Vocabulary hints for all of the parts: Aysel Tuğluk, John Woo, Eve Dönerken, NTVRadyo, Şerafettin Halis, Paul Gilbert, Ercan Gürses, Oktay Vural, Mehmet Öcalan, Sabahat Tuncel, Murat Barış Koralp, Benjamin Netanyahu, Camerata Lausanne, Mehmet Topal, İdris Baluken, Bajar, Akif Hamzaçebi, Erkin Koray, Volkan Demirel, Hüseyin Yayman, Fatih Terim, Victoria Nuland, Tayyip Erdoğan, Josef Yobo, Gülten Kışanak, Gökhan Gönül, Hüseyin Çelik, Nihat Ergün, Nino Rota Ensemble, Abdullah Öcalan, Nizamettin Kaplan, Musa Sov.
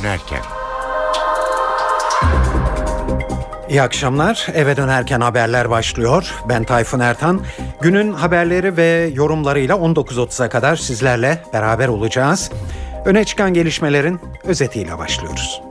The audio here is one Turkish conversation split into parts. Dönerken. İyi akşamlar. Eve dönerken haberler başlıyor. Ben Tayfun Ertan. Günün haberleri ve yorumlarıyla 19.30'a kadar sizlerle beraber olacağız. Öne çıkan gelişmelerin özetiyle başlıyoruz.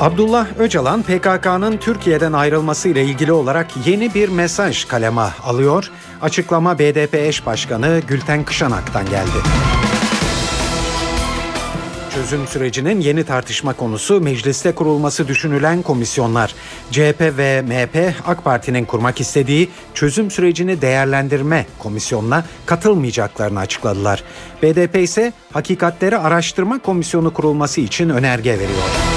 Abdullah Öcalan, PKK'nın Türkiye'den ayrılmasıyla ilgili olarak yeni bir mesaj kaleme alıyor. Açıklama BDP eş başkanı Gülten Kışanak'tan geldi. Çözüm sürecinin yeni tartışma konusu mecliste kurulması düşünülen komisyonlar. CHP ve MHP, AK Parti'nin kurmak istediği çözüm sürecini değerlendirme komisyonuna katılmayacaklarını açıkladılar. BDP ise hakikatleri araştırma komisyonu kurulması için önerge veriyor.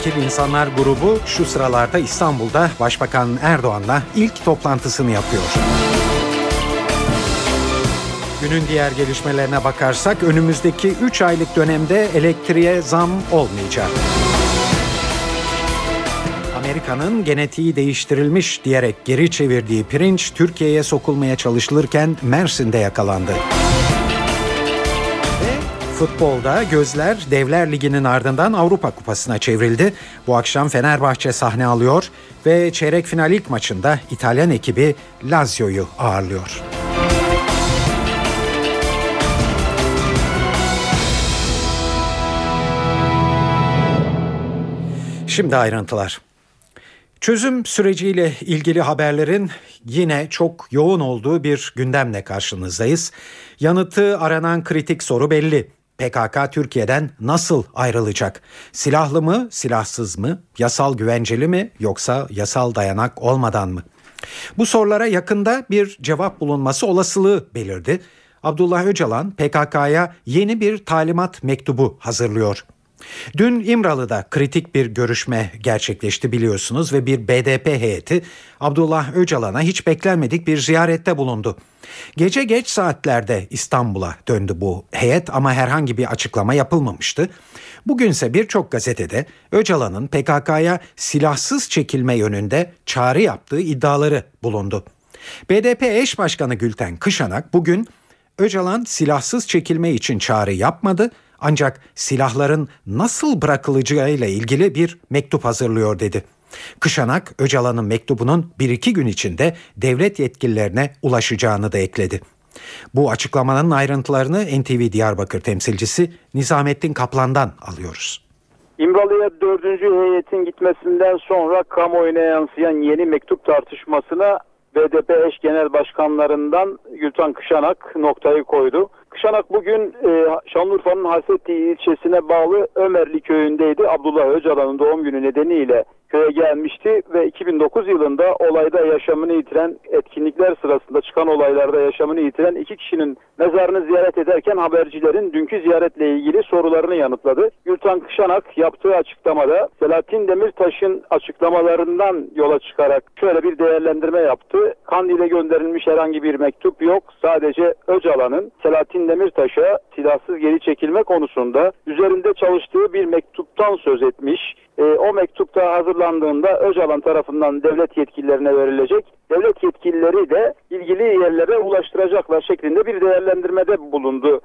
Akif İnsanlar grubu şu sıralarda İstanbul'da Başbakan Erdoğan'la ilk toplantısını yapıyor. Günün diğer gelişmelerine bakarsak önümüzdeki 3 aylık dönemde elektriğe zam olmayacak. Amerika'nın genetiği değiştirilmiş diyerek geri çevirdiği pirinç Türkiye'ye sokulmaya çalışılırken Mersin'de yakalandı. Futbolda gözler Devler Ligi'nin ardından Avrupa Kupası'na çevrildi. Bu akşam Fenerbahçe sahne alıyor ve çeyrek final ilk maçında İtalyan ekibi Lazio'yu ağırlıyor. Şimdi ayrıntılar. Çözüm süreciyle ilgili haberlerin yine çok yoğun olduğu bir gündemle karşınızdayız. Yanıtı aranan kritik soru belli. PKK Türkiye'den nasıl ayrılacak? Silahlı mı, silahsız mı? Yasal güvenceli mi, yoksa yasal dayanak olmadan mı? Bu sorulara yakında bir cevap bulunması olasılığı belirdi. Abdullah Öcalan PKK'ya yeni bir talimat mektubu hazırlıyor. Dün İmralı'da kritik bir görüşme gerçekleşti biliyorsunuz ve bir BDP heyeti Abdullah Öcalan'a hiç beklenmedik bir ziyarette bulundu. Gece geç saatlerde İstanbul'a döndü bu heyet ama herhangi bir açıklama yapılmamıştı. Bugünse birçok gazetede Öcalan'ın PKK'ya silahsız çekilme yönünde çağrı yaptığı iddiaları bulundu. BDP eş başkanı Gülten Kışanak bugün Öcalan silahsız çekilme için çağrı yapmadı, ancak silahların nasıl bırakılacağıyla ilgili bir mektup hazırlıyor dedi. Kışanak, Öcalan'ın mektubunun 1-2 gün içinde devlet yetkililerine ulaşacağını da ekledi. Bu açıklamanın ayrıntılarını NTV Diyarbakır temsilcisi Nizamettin Kaplan'dan alıyoruz. İmralı'ya 4. heyetin gitmesinden sonra kamuoyuna yansıyan yeni mektup tartışmasına BDP eş genel başkanlarından Gülten Kışanak noktayı koydu. Kışanak bugün Şanlıurfa'nın Hasretli ilçesine bağlı Ömerli köyündeydi. Abdullah Öcalan'ın doğum günü nedeniyle köye gelmişti ve 2009 yılında olayda yaşamını yitiren, etkinlikler sırasında çıkan olaylarda yaşamını yitiren iki kişinin mezarını ziyaret ederken habercilerin dünkü ziyaretle ilgili sorularını yanıtladı. Gülten Kışanak yaptığı açıklamada Selahattin Demirtaş'ın açıklamalarından yola çıkarak şöyle bir değerlendirme yaptı. Kandil'e gönderilmiş herhangi bir mektup yok. Sadece Öcalan'ın Selahattin Demirtaş'a silahsız geri çekilme konusunda üzerinde çalıştığı bir mektuptan söz etmiş. O mektupta hazırlandığında Öcalan tarafından devlet yetkililerine verilecek. Devlet yetkilileri de ilgili yerlere ulaştıracaklar şeklinde bir değerlendirmede bulundu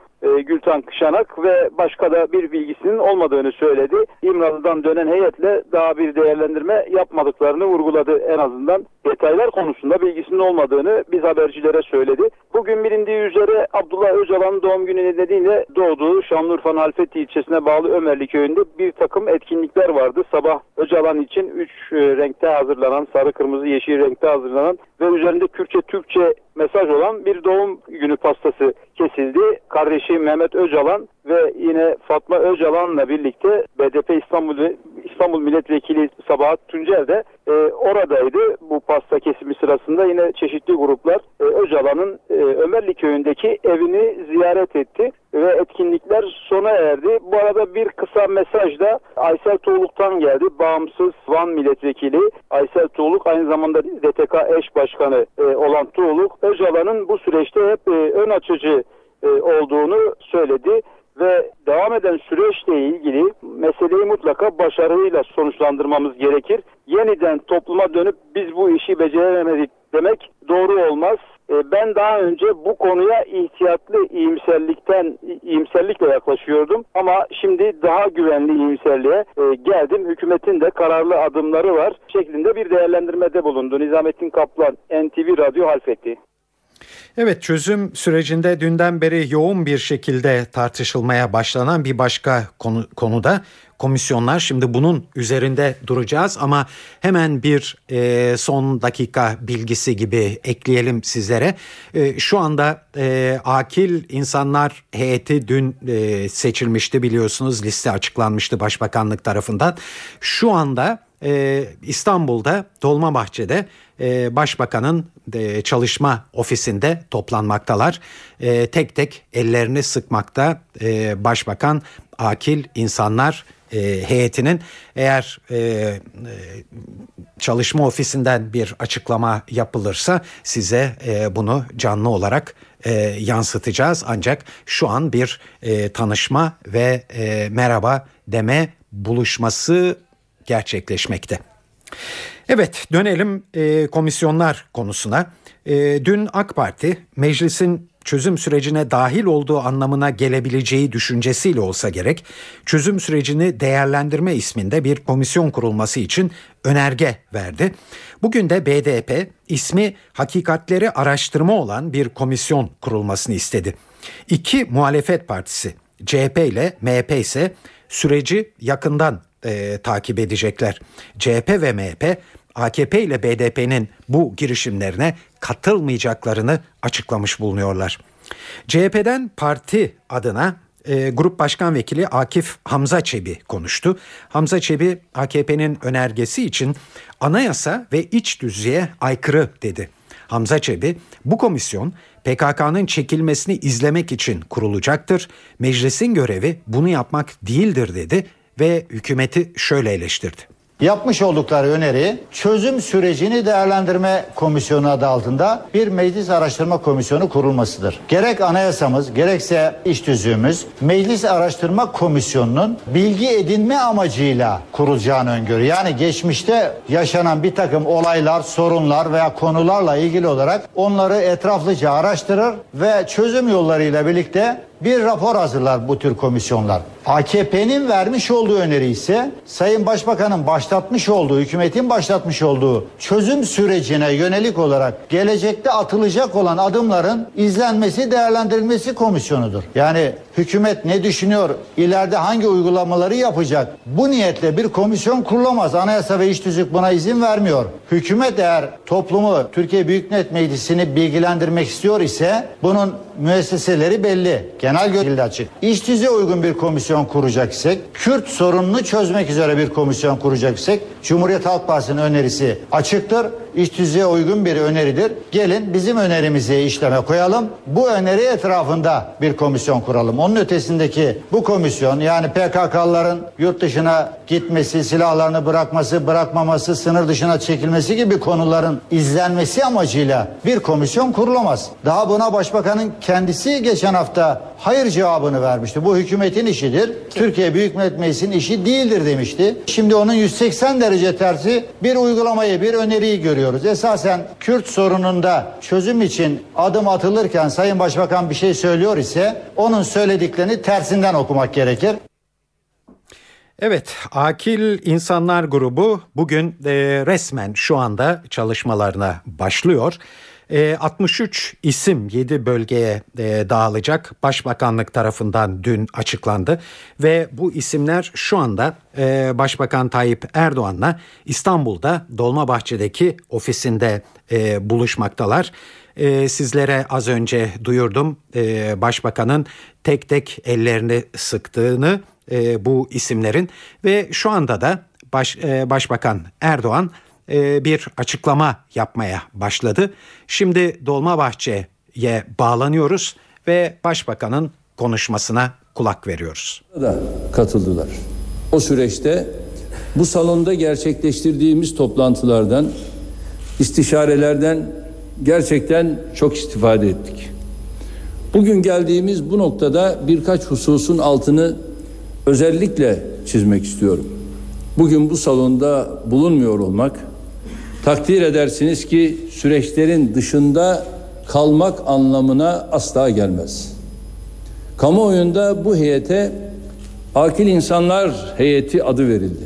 Gülten Kışanak ve başka da bir bilgisinin olmadığını söyledi. İmralı'dan dönen heyetle daha bir değerlendirme yapmadıklarını vurguladı, en azından detaylar konusunda bilgisinin olmadığını biz habercilere söyledi. Bugün bilindiği üzere Abdullah Öcalan'ın doğum günü nedeniyle doğduğu Şanlıurfa'nın Halfeti ilçesine bağlı Ömerli köyünde bir takım etkinlikler vardı. Sabah Öcalan için 3 renkte hazırlanan, sarı, kırmızı, yeşil renkte hazırlanan ve üzerinde Kürtçe, Türkçe mesaj olan bir doğum günü pastası kesildi. Kardeşi Mehmet Öcalan ve yine Fatma Öcalan'la birlikte BDP İstanbul Milletvekili Sabahat Tuncel de oradaydı. Bu pasta kesimi sırasında yine çeşitli gruplar Öcalan'ın Ömerli köyündeki evini ziyaret etti ve etkinlikler sona erdi. Bu arada bir kısa mesaj da Aysel Tuğluk'tan geldi. Bağımsız Van Milletvekili Aysel Tuğluk, aynı zamanda DTK eş başkanı olan Tuğluk, Öcalan'ın bu süreçte hep ön açıcı olduğunu söyledi. ve devam eden süreçle ilgili meseleyi mutlaka başarıyla sonuçlandırmamız gerekir. Yeniden topluma dönüp biz bu işi beceremedik demek doğru olmaz. Ben daha önce bu konuya ihtiyatlı iyimserlikle yaklaşıyordum ama şimdi daha güvenli iyimserliğe geldim. Hükümetin de kararlı adımları var şeklinde bir değerlendirmede bulundu. Nizamettin Kaplan, NTV Radyo Halfeti. Evet, çözüm sürecinde dünden beri yoğun bir şekilde tartışılmaya başlanan bir başka konuda komisyonlar. Şimdi bunun üzerinde duracağız ama hemen bir son dakika bilgisi gibi ekleyelim sizlere. Şu anda akil insanlar heyeti dün seçilmişti, biliyorsunuz, liste açıklanmıştı başbakanlık tarafından. Şu anda İstanbul'da Dolmabahçe'de başbakanın çalışma ofisinde toplanmaktalar. Tek tek ellerini sıkmakta başbakan, akil insanlar heyetinin. Eğer çalışma ofisinden bir açıklama yapılırsa size bunu canlı olarak yansıtacağız. Ancak şu an bir tanışma ve merhaba deme buluşması gerçekleşmekte. Evet, dönelim komisyonlar konusuna. Dün AK Parti meclisin çözüm sürecine dahil olduğu anlamına gelebileceği düşüncesiyle olsa gerek çözüm sürecini değerlendirme isminde bir komisyon kurulması için önerge verdi. Bugün de BDP ismi hakikatleri araştırma olan bir komisyon kurulmasını istedi. İki muhalefet partisi CHP ile MHP ise süreci yakından takip edecekler. CHP ve MHP AKP ile BDP'nin bu girişimlerine katılmayacaklarını açıklamış bulunuyorlar. CHP'den parti adına Grup Başkan Vekili Akif Hamzaçebi konuştu. Hamzaçebi AKP'nin önergesi için anayasa ve iç düzeye aykırı dedi. Hamzaçebi, bu komisyon PKK'nın çekilmesini izlemek için kurulacaktır. Meclisin görevi bunu yapmak değildir dedi ve hükümeti şöyle eleştirdi. Yapmış oldukları öneri çözüm sürecini değerlendirme komisyonu adı altında bir meclis araştırma komisyonu kurulmasıdır. Gerek anayasamız gerekse iç düzüğümüz meclis araştırma komisyonunun bilgi edinme amacıyla kurulacağını öngörüyor. Yani geçmişte yaşanan bir takım olaylar, sorunlar veya konularla ilgili olarak onları etraflıca araştırır ve çözüm yollarıyla birlikte bir rapor hazırlar bu tür komisyonlar. AKP'nin vermiş olduğu öneri ise Sayın Başbakan'ın başlatmış olduğu, hükümetin başlatmış olduğu çözüm sürecine yönelik olarak gelecekte atılacak olan adımların izlenmesi, değerlendirilmesi komisyonudur. Yani hükümet ne düşünüyor, ileride hangi uygulamaları yapacak? Bu niyetle bir komisyon kurulamaz. Anayasa ve iç düzük buna izin vermiyor. Hükümet eğer toplumu, Türkiye Büyük Millet Meclisi'ni bilgilendirmek istiyor ise bunun müesseseleri belli. Genel görüşleri açık. İç düzeye uygun bir komisyon kuracak isek, Kürt sorununu çözmek üzere bir komisyon kuracak isek, Cumhuriyet Halk Partisi'nin önerisi açıktır. İç düzeye uygun bir öneridir. Gelin bizim önerimizi işleme koyalım. Bu öneri etrafında bir komisyon kuralım. Onun ötesindeki bu komisyon, yani PKK'lıların yurt dışına gitmesi, silahlarını bırakması, bırakmaması, sınır dışına çekilmesi gibi konuların izlenmesi amacıyla bir komisyon kurulamaz. Daha buna Başbakan'ın kendisi geçen hafta hayır cevabını vermişti. Bu hükümetin işidir. Türkiye Büyük Millet Meclisi'nin işi değildir demişti. Şimdi onun 180 derece tersi bir uygulamayı, bir öneriyi görüyoruz. Esasen Kürt sorununda çözüm için adım atılırken Sayın Başbakan bir şey söylüyor ise onun söylediklerini tersinden okumak gerekir. Evet, Akil İnsanlar Grubu bugün resmen şu anda çalışmalarına başlıyor. 63 isim 7 bölgeye dağılacak. Başbakanlık tarafından dün açıklandı ve bu isimler şu anda Başbakan Tayyip Erdoğan'la İstanbul'da Dolmabahçe'deki ofisinde buluşmaktalar. Sizlere az önce duyurdum Başbakan'ın tek tek ellerini sıktığını bu isimlerin ve şu anda da Başbakan Erdoğan bir açıklama yapmaya başladı. Şimdi Dolmabahçe'ye bağlanıyoruz ve Başbakan'ın konuşmasına kulak veriyoruz. Da katıldılar. O süreçte bu salonda gerçekleştirdiğimiz toplantılardan, istişarelerden gerçekten çok istifade ettik. Bugün geldiğimiz bu noktada birkaç hususun altını özellikle çizmek istiyorum. Bugün bu salonda bulunmuyor olmak, takdir edersiniz ki süreçlerin dışında kalmak anlamına asla gelmez. Kamuoyunda bu heyete Akil İnsanlar Heyeti adı verildi.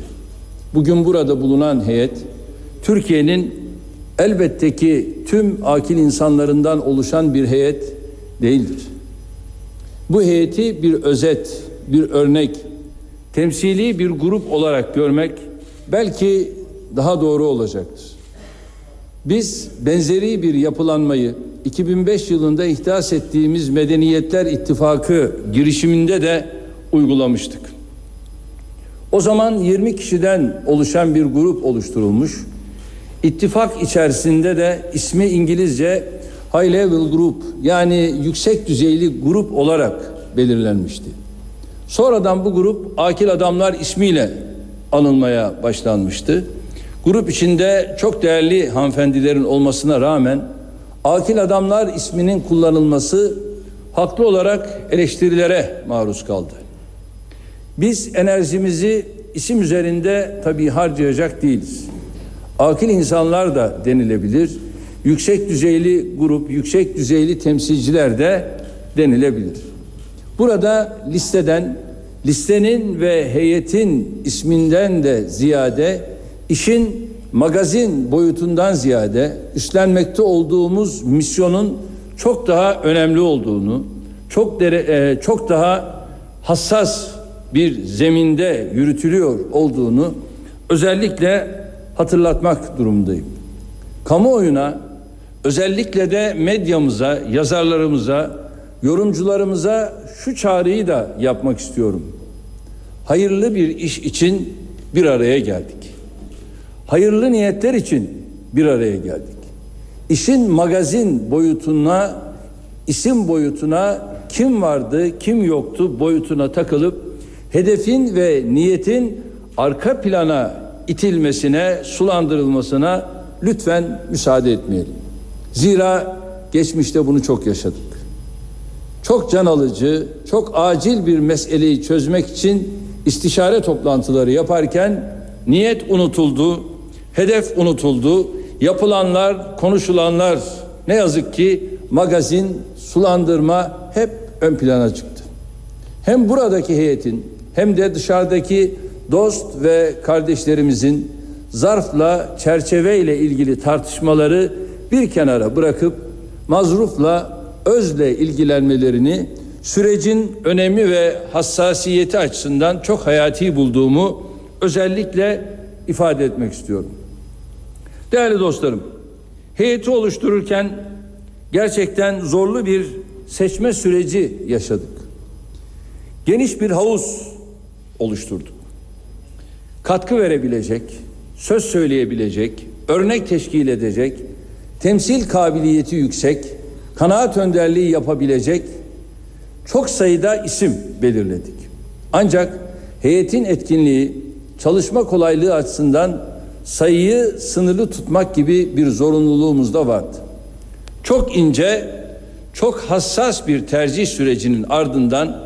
Bugün burada bulunan heyet, Türkiye'nin elbette ki tüm akil insanlarından oluşan bir heyet değildir. Bu heyeti bir özet, bir örnek, temsili bir grup olarak görmek belki daha doğru olacaktır. Biz benzeri bir yapılanmayı 2005 yılında ihdas ettiğimiz Medeniyetler İttifakı girişiminde de uygulamıştık. O zaman 20 kişiden oluşan bir grup oluşturulmuş. İttifak içerisinde de ismi İngilizce High Level Group, yani yüksek düzeyli grup olarak belirlenmişti. Sonradan bu grup Akil Adamlar ismiyle anılmaya başlanmıştı. Grup içinde çok değerli hanımefendilerin olmasına rağmen Akil Adamlar isminin kullanılması haklı olarak eleştirilere maruz kaldı. Biz enerjimizi isim üzerinde tabii harcayacak değiliz. Akil insanlar da denilebilir, yüksek düzeyli grup, yüksek düzeyli temsilciler de denilebilir. Burada listeden, listenin ve heyetin isminden de ziyade, işin magazin boyutundan ziyade üstlenmekte olduğumuz misyonun çok daha önemli olduğunu, çok daha hassas bir zeminde yürütülüyor olduğunu özellikle hatırlatmak durumundayım. Kamuoyuna, özellikle de medyamıza, yazarlarımıza, yorumcularımıza şu çağrıyı da yapmak istiyorum. Hayırlı bir iş için bir araya geldik. Hayırlı niyetler için bir araya geldik. İşin magazin boyutuna, isim boyutuna, kim vardı, kim yoktu boyutuna takılıp hedefin ve niyetin arka plana itilmesine, sulandırılmasına lütfen müsaade etmeyelim. Zira geçmişte bunu çok yaşadık. Çok can alıcı, çok acil bir meseleyi çözmek için istişare toplantıları yaparken niyet unutuldu, hedef unutuldu, yapılanlar, konuşulanlar ne yazık ki magazin, sulandırma hep ön plana çıktı. Hem buradaki heyetin hem de dışarıdaki dost ve kardeşlerimizin zarfla, çerçeveyle ilgili tartışmaları bir kenara bırakıp mazrufla, özle ilgilenmelerini sürecin önemi ve hassasiyeti açısından çok hayati bulduğumu özellikle ifade etmek istiyorum. Değerli dostlarım, heyeti oluştururken gerçekten zorlu bir seçme süreci yaşadık. Geniş bir havuz oluşturduk. Katkı verebilecek, söz söyleyebilecek, örnek teşkil edecek, temsil kabiliyeti yüksek, kanaat önderliği yapabilecek çok sayıda isim belirledik. Ancak heyetin etkinliği, çalışma kolaylığı açısından sayıyı sınırlı tutmak gibi bir zorunluluğumuz da vardı. Çok ince, çok hassas bir tercih sürecinin ardından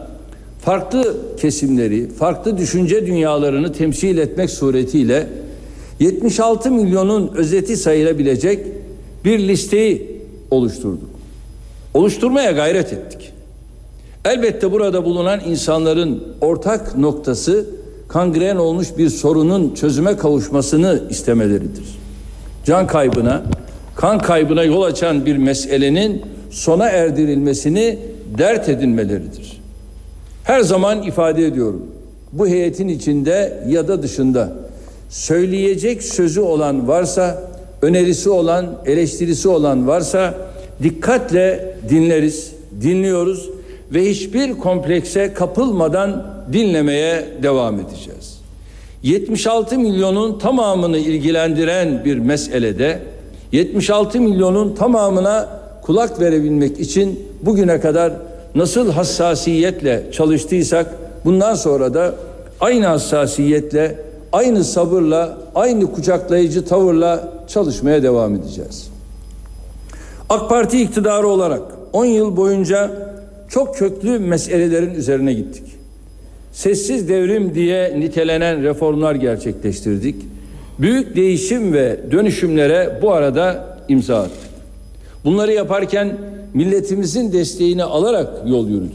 farklı kesimleri, farklı düşünce dünyalarını temsil etmek suretiyle 76 milyonun özeti sayılabilecek bir listeyi oluşturduk. Oluşturmaya gayret ettik. Elbette burada bulunan insanların ortak noktası kangren olmuş bir sorunun çözüme kavuşmasını istemeleridir. Can kaybına, kan kaybına yol açan bir meselenin sona erdirilmesini dert edinmeleridir. Her zaman ifade ediyorum, bu heyetin içinde ya da dışında söyleyecek sözü olan varsa, önerisi olan, eleştirisi olan varsa dikkatle dinleriz, dinliyoruz ve hiçbir komplekse kapılmadan dinlemeye devam edeceğiz. 76 milyonun tamamını ilgilendiren bir meselede 76 milyonun tamamına kulak verebilmek için bugüne kadar nasıl hassasiyetle çalıştıysak bundan sonra da aynı hassasiyetle, aynı sabırla, aynı kucaklayıcı tavırla çalışmaya devam edeceğiz. AK Parti iktidarı olarak 10 yıl boyunca çok köklü meselelerin üzerine gittik. Sessiz devrim diye nitelenen reformlar gerçekleştirdik. Büyük değişim ve dönüşümlere bu arada imza attık. Bunları yaparken milletimizin desteğini alarak yol yürüdük.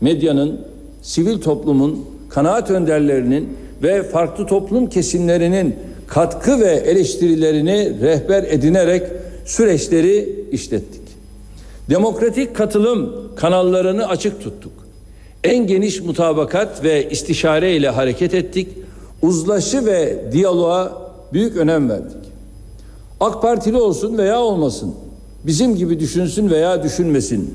Medyanın, sivil toplumun, kanaat önderlerinin ve farklı toplum kesimlerinin katkı ve eleştirilerini rehber edinerek süreçleri işlettik. Demokratik katılım kanallarını açık tuttuk. En geniş mutabakat ve istişare ile hareket ettik. Uzlaşı ve diyaloğa büyük önem verdik. AK Partili olsun veya olmasın, bizim gibi düşünsün veya düşünmesin,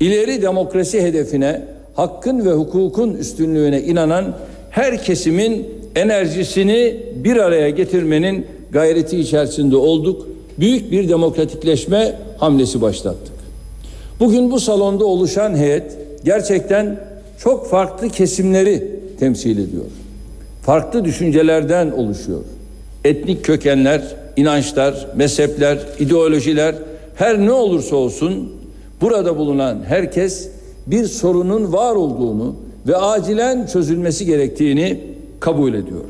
İleri demokrasi hedefine, hakkın ve hukukun üstünlüğüne inanan her kesimin enerjisini bir araya getirmenin gayreti içerisinde olduk. Büyük bir demokratikleşme hamlesi başlattık. Bugün bu salonda oluşan heyet gerçekten çok farklı kesimleri temsil ediyor. Farklı düşüncelerden oluşuyor. Etnik kökenler, inançlar, mezhepler, ideolojiler, her ne olursa olsun burada bulunan herkes bir sorunun var olduğunu ve acilen çözülmesi gerektiğini kabul ediyor.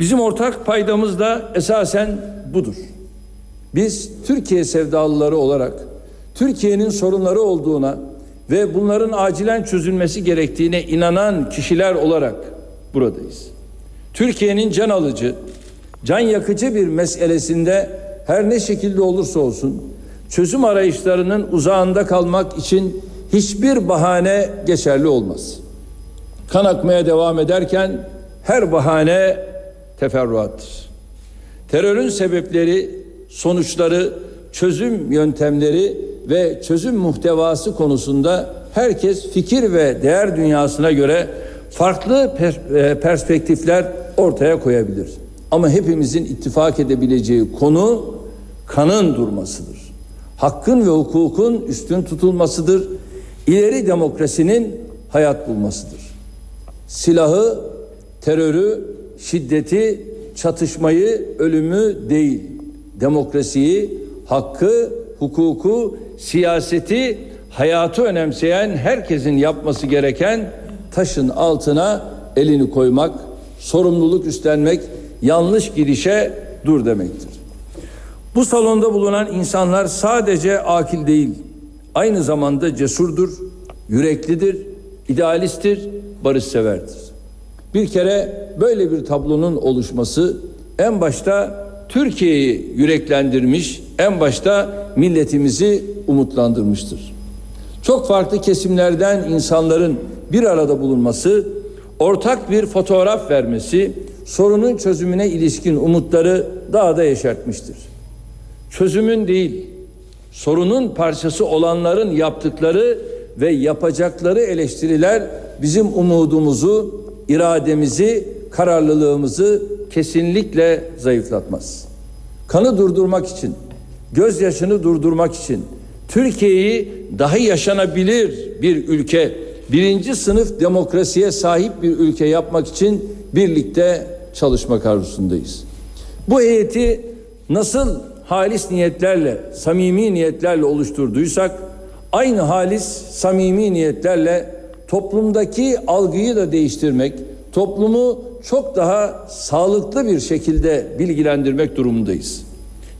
Bizim ortak paydamız da esasen budur. Biz Türkiye sevdalıları olarak Türkiye'nin sorunları olduğuna ve bunların acilen çözülmesi gerektiğine inanan kişiler olarak buradayız. Türkiye'nin can alıcı, can yakıcı bir meselesinde her ne şekilde olursa olsun çözüm arayışlarının uzağında kalmak için hiçbir bahane geçerli olmaz. Kan akmaya devam ederken her bahane teferruattır. Terörün sebepleri, sonuçları, çözüm yöntemleri ve çözüm muhtevası konusunda herkes fikir ve değer dünyasına göre farklı perspektifler ortaya koyabilir. Ama hepimizin ittifak edebileceği konu kanın durmasıdır. Hakkın ve hukukun üstün tutulmasıdır. İleri demokrasinin hayat bulmasıdır. Silahı, terörü, şiddeti, çatışmayı, ölümü değil, demokrasiyi, hakkı, hukuku, siyaseti, hayatı önemseyen herkesin yapması gereken taşın altına elini koymak, sorumluluk üstlenmek, yanlış girişe dur demektir. Bu salonda bulunan insanlar sadece akil değil, aynı zamanda cesurdur, yüreklidir, idealisttir, barışseverdir. Bir kere böyle bir tablonun oluşması en başta Türkiye'yi yüreklendirmiş, en başta milletimizi umutlandırmıştır. Çok farklı kesimlerden insanların bir arada bulunması, ortak bir fotoğraf vermesi, sorunun çözümüne ilişkin umutları daha da yeşertmiştir. Çözümün değil, sorunun parçası olanların yaptıkları ve yapacakları eleştiriler bizim umudumuzu, irademizi, kararlılığımızı kesinlikle zayıflatmaz. Kanı durdurmak için, gözyaşını durdurmak için, Türkiye'yi daha yaşanabilir bir ülke, birinci sınıf demokrasiye sahip bir ülke yapmak için birlikte çalışmak arzusundayız. Bu heyeti nasıl halis niyetlerle, samimi niyetlerle oluşturduysak, aynı halis, samimi niyetlerle toplumdaki algıyı da değiştirmek, toplumu çok daha sağlıklı bir şekilde bilgilendirmek durumundayız.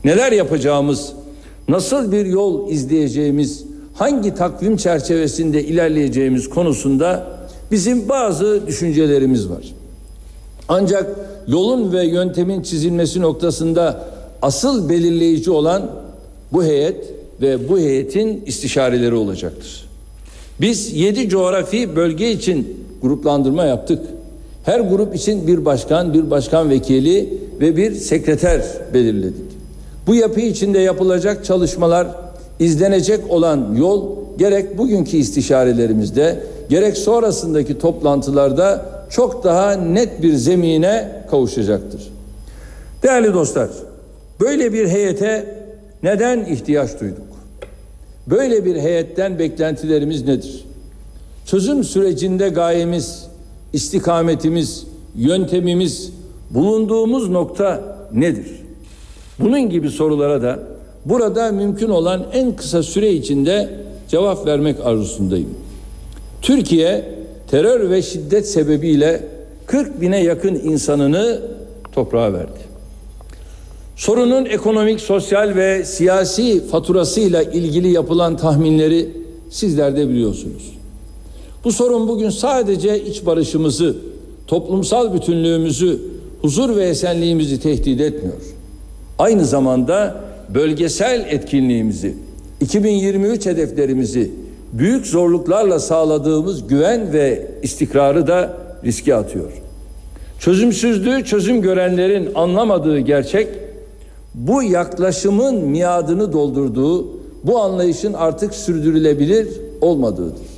Neler yapacağımız, nasıl bir yol izleyeceğimiz, hangi takvim çerçevesinde ilerleyeceğimiz konusunda bizim bazı düşüncelerimiz var. Ancak yolun ve yöntemin çizilmesi noktasında asıl belirleyici olan bu heyet ve bu heyetin istişareleri olacaktır. Biz 7 coğrafi bölge için gruplandırma yaptık. Her grup için bir başkan, bir başkan vekili ve bir sekreter belirledik. Bu yapı içinde yapılacak çalışmalar, izlenecek olan yol gerek bugünkü istişarelerimizde, gerek sonrasındaki toplantılarda çok daha net bir zemine kavuşacaktır. Değerli dostlar, böyle bir heyete neden ihtiyaç duyduk? Böyle bir heyetten beklentilerimiz nedir? Çözüm sürecinde gayemiz, istikametimiz, yöntemimiz, bulunduğumuz nokta nedir? Bunun gibi sorulara da burada mümkün olan en kısa süre içinde cevap vermek arzusundayım. Türkiye terör ve şiddet sebebiyle 40 bine yakın insanını toprağa verdi. Sorunun ekonomik, sosyal ve siyasi faturasıyla ilgili yapılan tahminleri sizler de biliyorsunuz. Bu sorun bugün sadece iç barışımızı, toplumsal bütünlüğümüzü, huzur ve esenliğimizi tehdit etmiyor. Aynı zamanda bölgesel etkinliğimizi, 2023 hedeflerimizi, büyük zorluklarla sağladığımız güven ve istikrarı da riske atıyor. Çözümsüzlüğü çözüm görenlerin anlamadığı gerçek, bu yaklaşımın miadını doldurduğu, bu anlayışın artık sürdürülebilir olmadığıdır.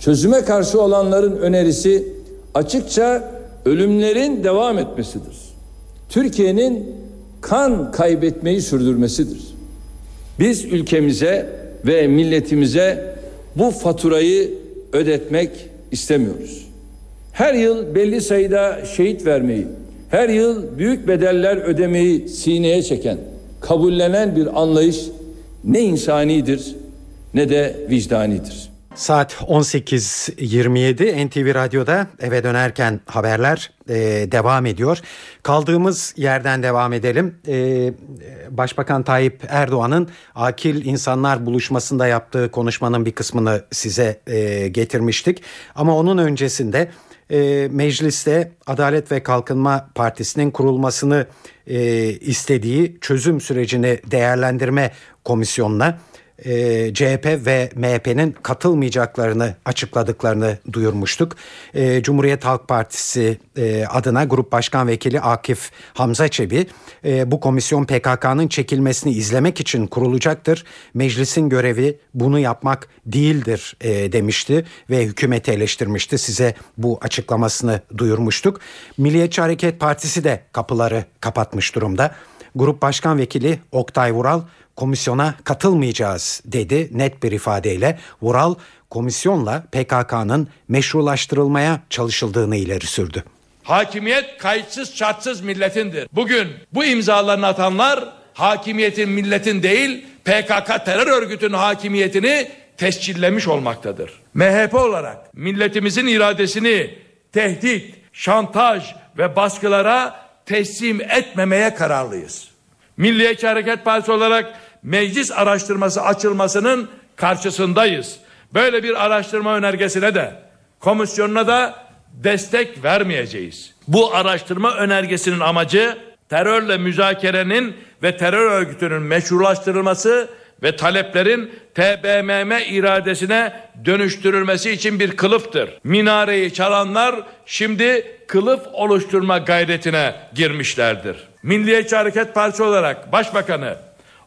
Çözüme karşı olanların önerisi açıkça ölümlerin devam etmesidir. Türkiye'nin kan kaybetmeyi sürdürmesidir. Biz ülkemize ve milletimize bu faturayı ödetmek istemiyoruz. Her yıl belli sayıda şehit vermeyi, her yıl büyük bedeller ödemeyi sineye çeken, kabullenen bir anlayış ne insanidir ne de vicdanidir. Saat 18.27 NTV Radyo'da eve dönerken haberler devam ediyor. Kaldığımız yerden devam edelim. Başbakan Tayyip Erdoğan'ın akil insanlar buluşmasında yaptığı konuşmanın bir kısmını size getirmiştik. Ama onun öncesinde mecliste Adalet ve Kalkınma Partisi'nin kurulmasını istediği çözüm sürecini değerlendirme komisyonuna CHP ve MHP'nin katılmayacaklarını açıkladıklarını duyurmuştuk. Cumhuriyet Halk Partisi adına Grup Başkan Vekili Akif Hamzaçebi bu komisyon PKK'nın çekilmesini izlemek için kurulacaktır. Meclisin görevi bunu yapmak değildir demişti ve hükümeti eleştirmişti. Size bu açıklamasını duyurmuştuk. Milliyetçi Hareket Partisi de kapıları kapatmış durumda. Grup Başkan Vekili Oktay Vural komisyona katılmayacağız dedi net bir ifadeyle. Vural komisyonla PKK'nın meşrulaştırılmaya çalışıldığını ileri sürdü. Hakimiyet kayıtsız şartsız milletindir. Bugün bu imzalarını atanlar hakimiyetin milletin değil PKK terör örgütünün hakimiyetini tescillemiş olmaktadır. MHP olarak milletimizin iradesini tehdit, şantaj ve baskılara teslim etmemeye kararlıyız. Milliyetçi Hareket Partisi olarak meclis araştırması açılmasının karşısındayız. Böyle bir araştırma önergesine de komisyonuna da destek vermeyeceğiz. Bu araştırma önergesinin amacı terörle müzakerenin ve terör örgütünün meşrulaştırılması ve taleplerin TBMM iradesine dönüştürülmesi için bir kılıftır. Minareyi çalanlar şimdi kılıf oluşturma gayretine girmişlerdir. Milliyetçi Hareket Partisi olarak Başbakanı,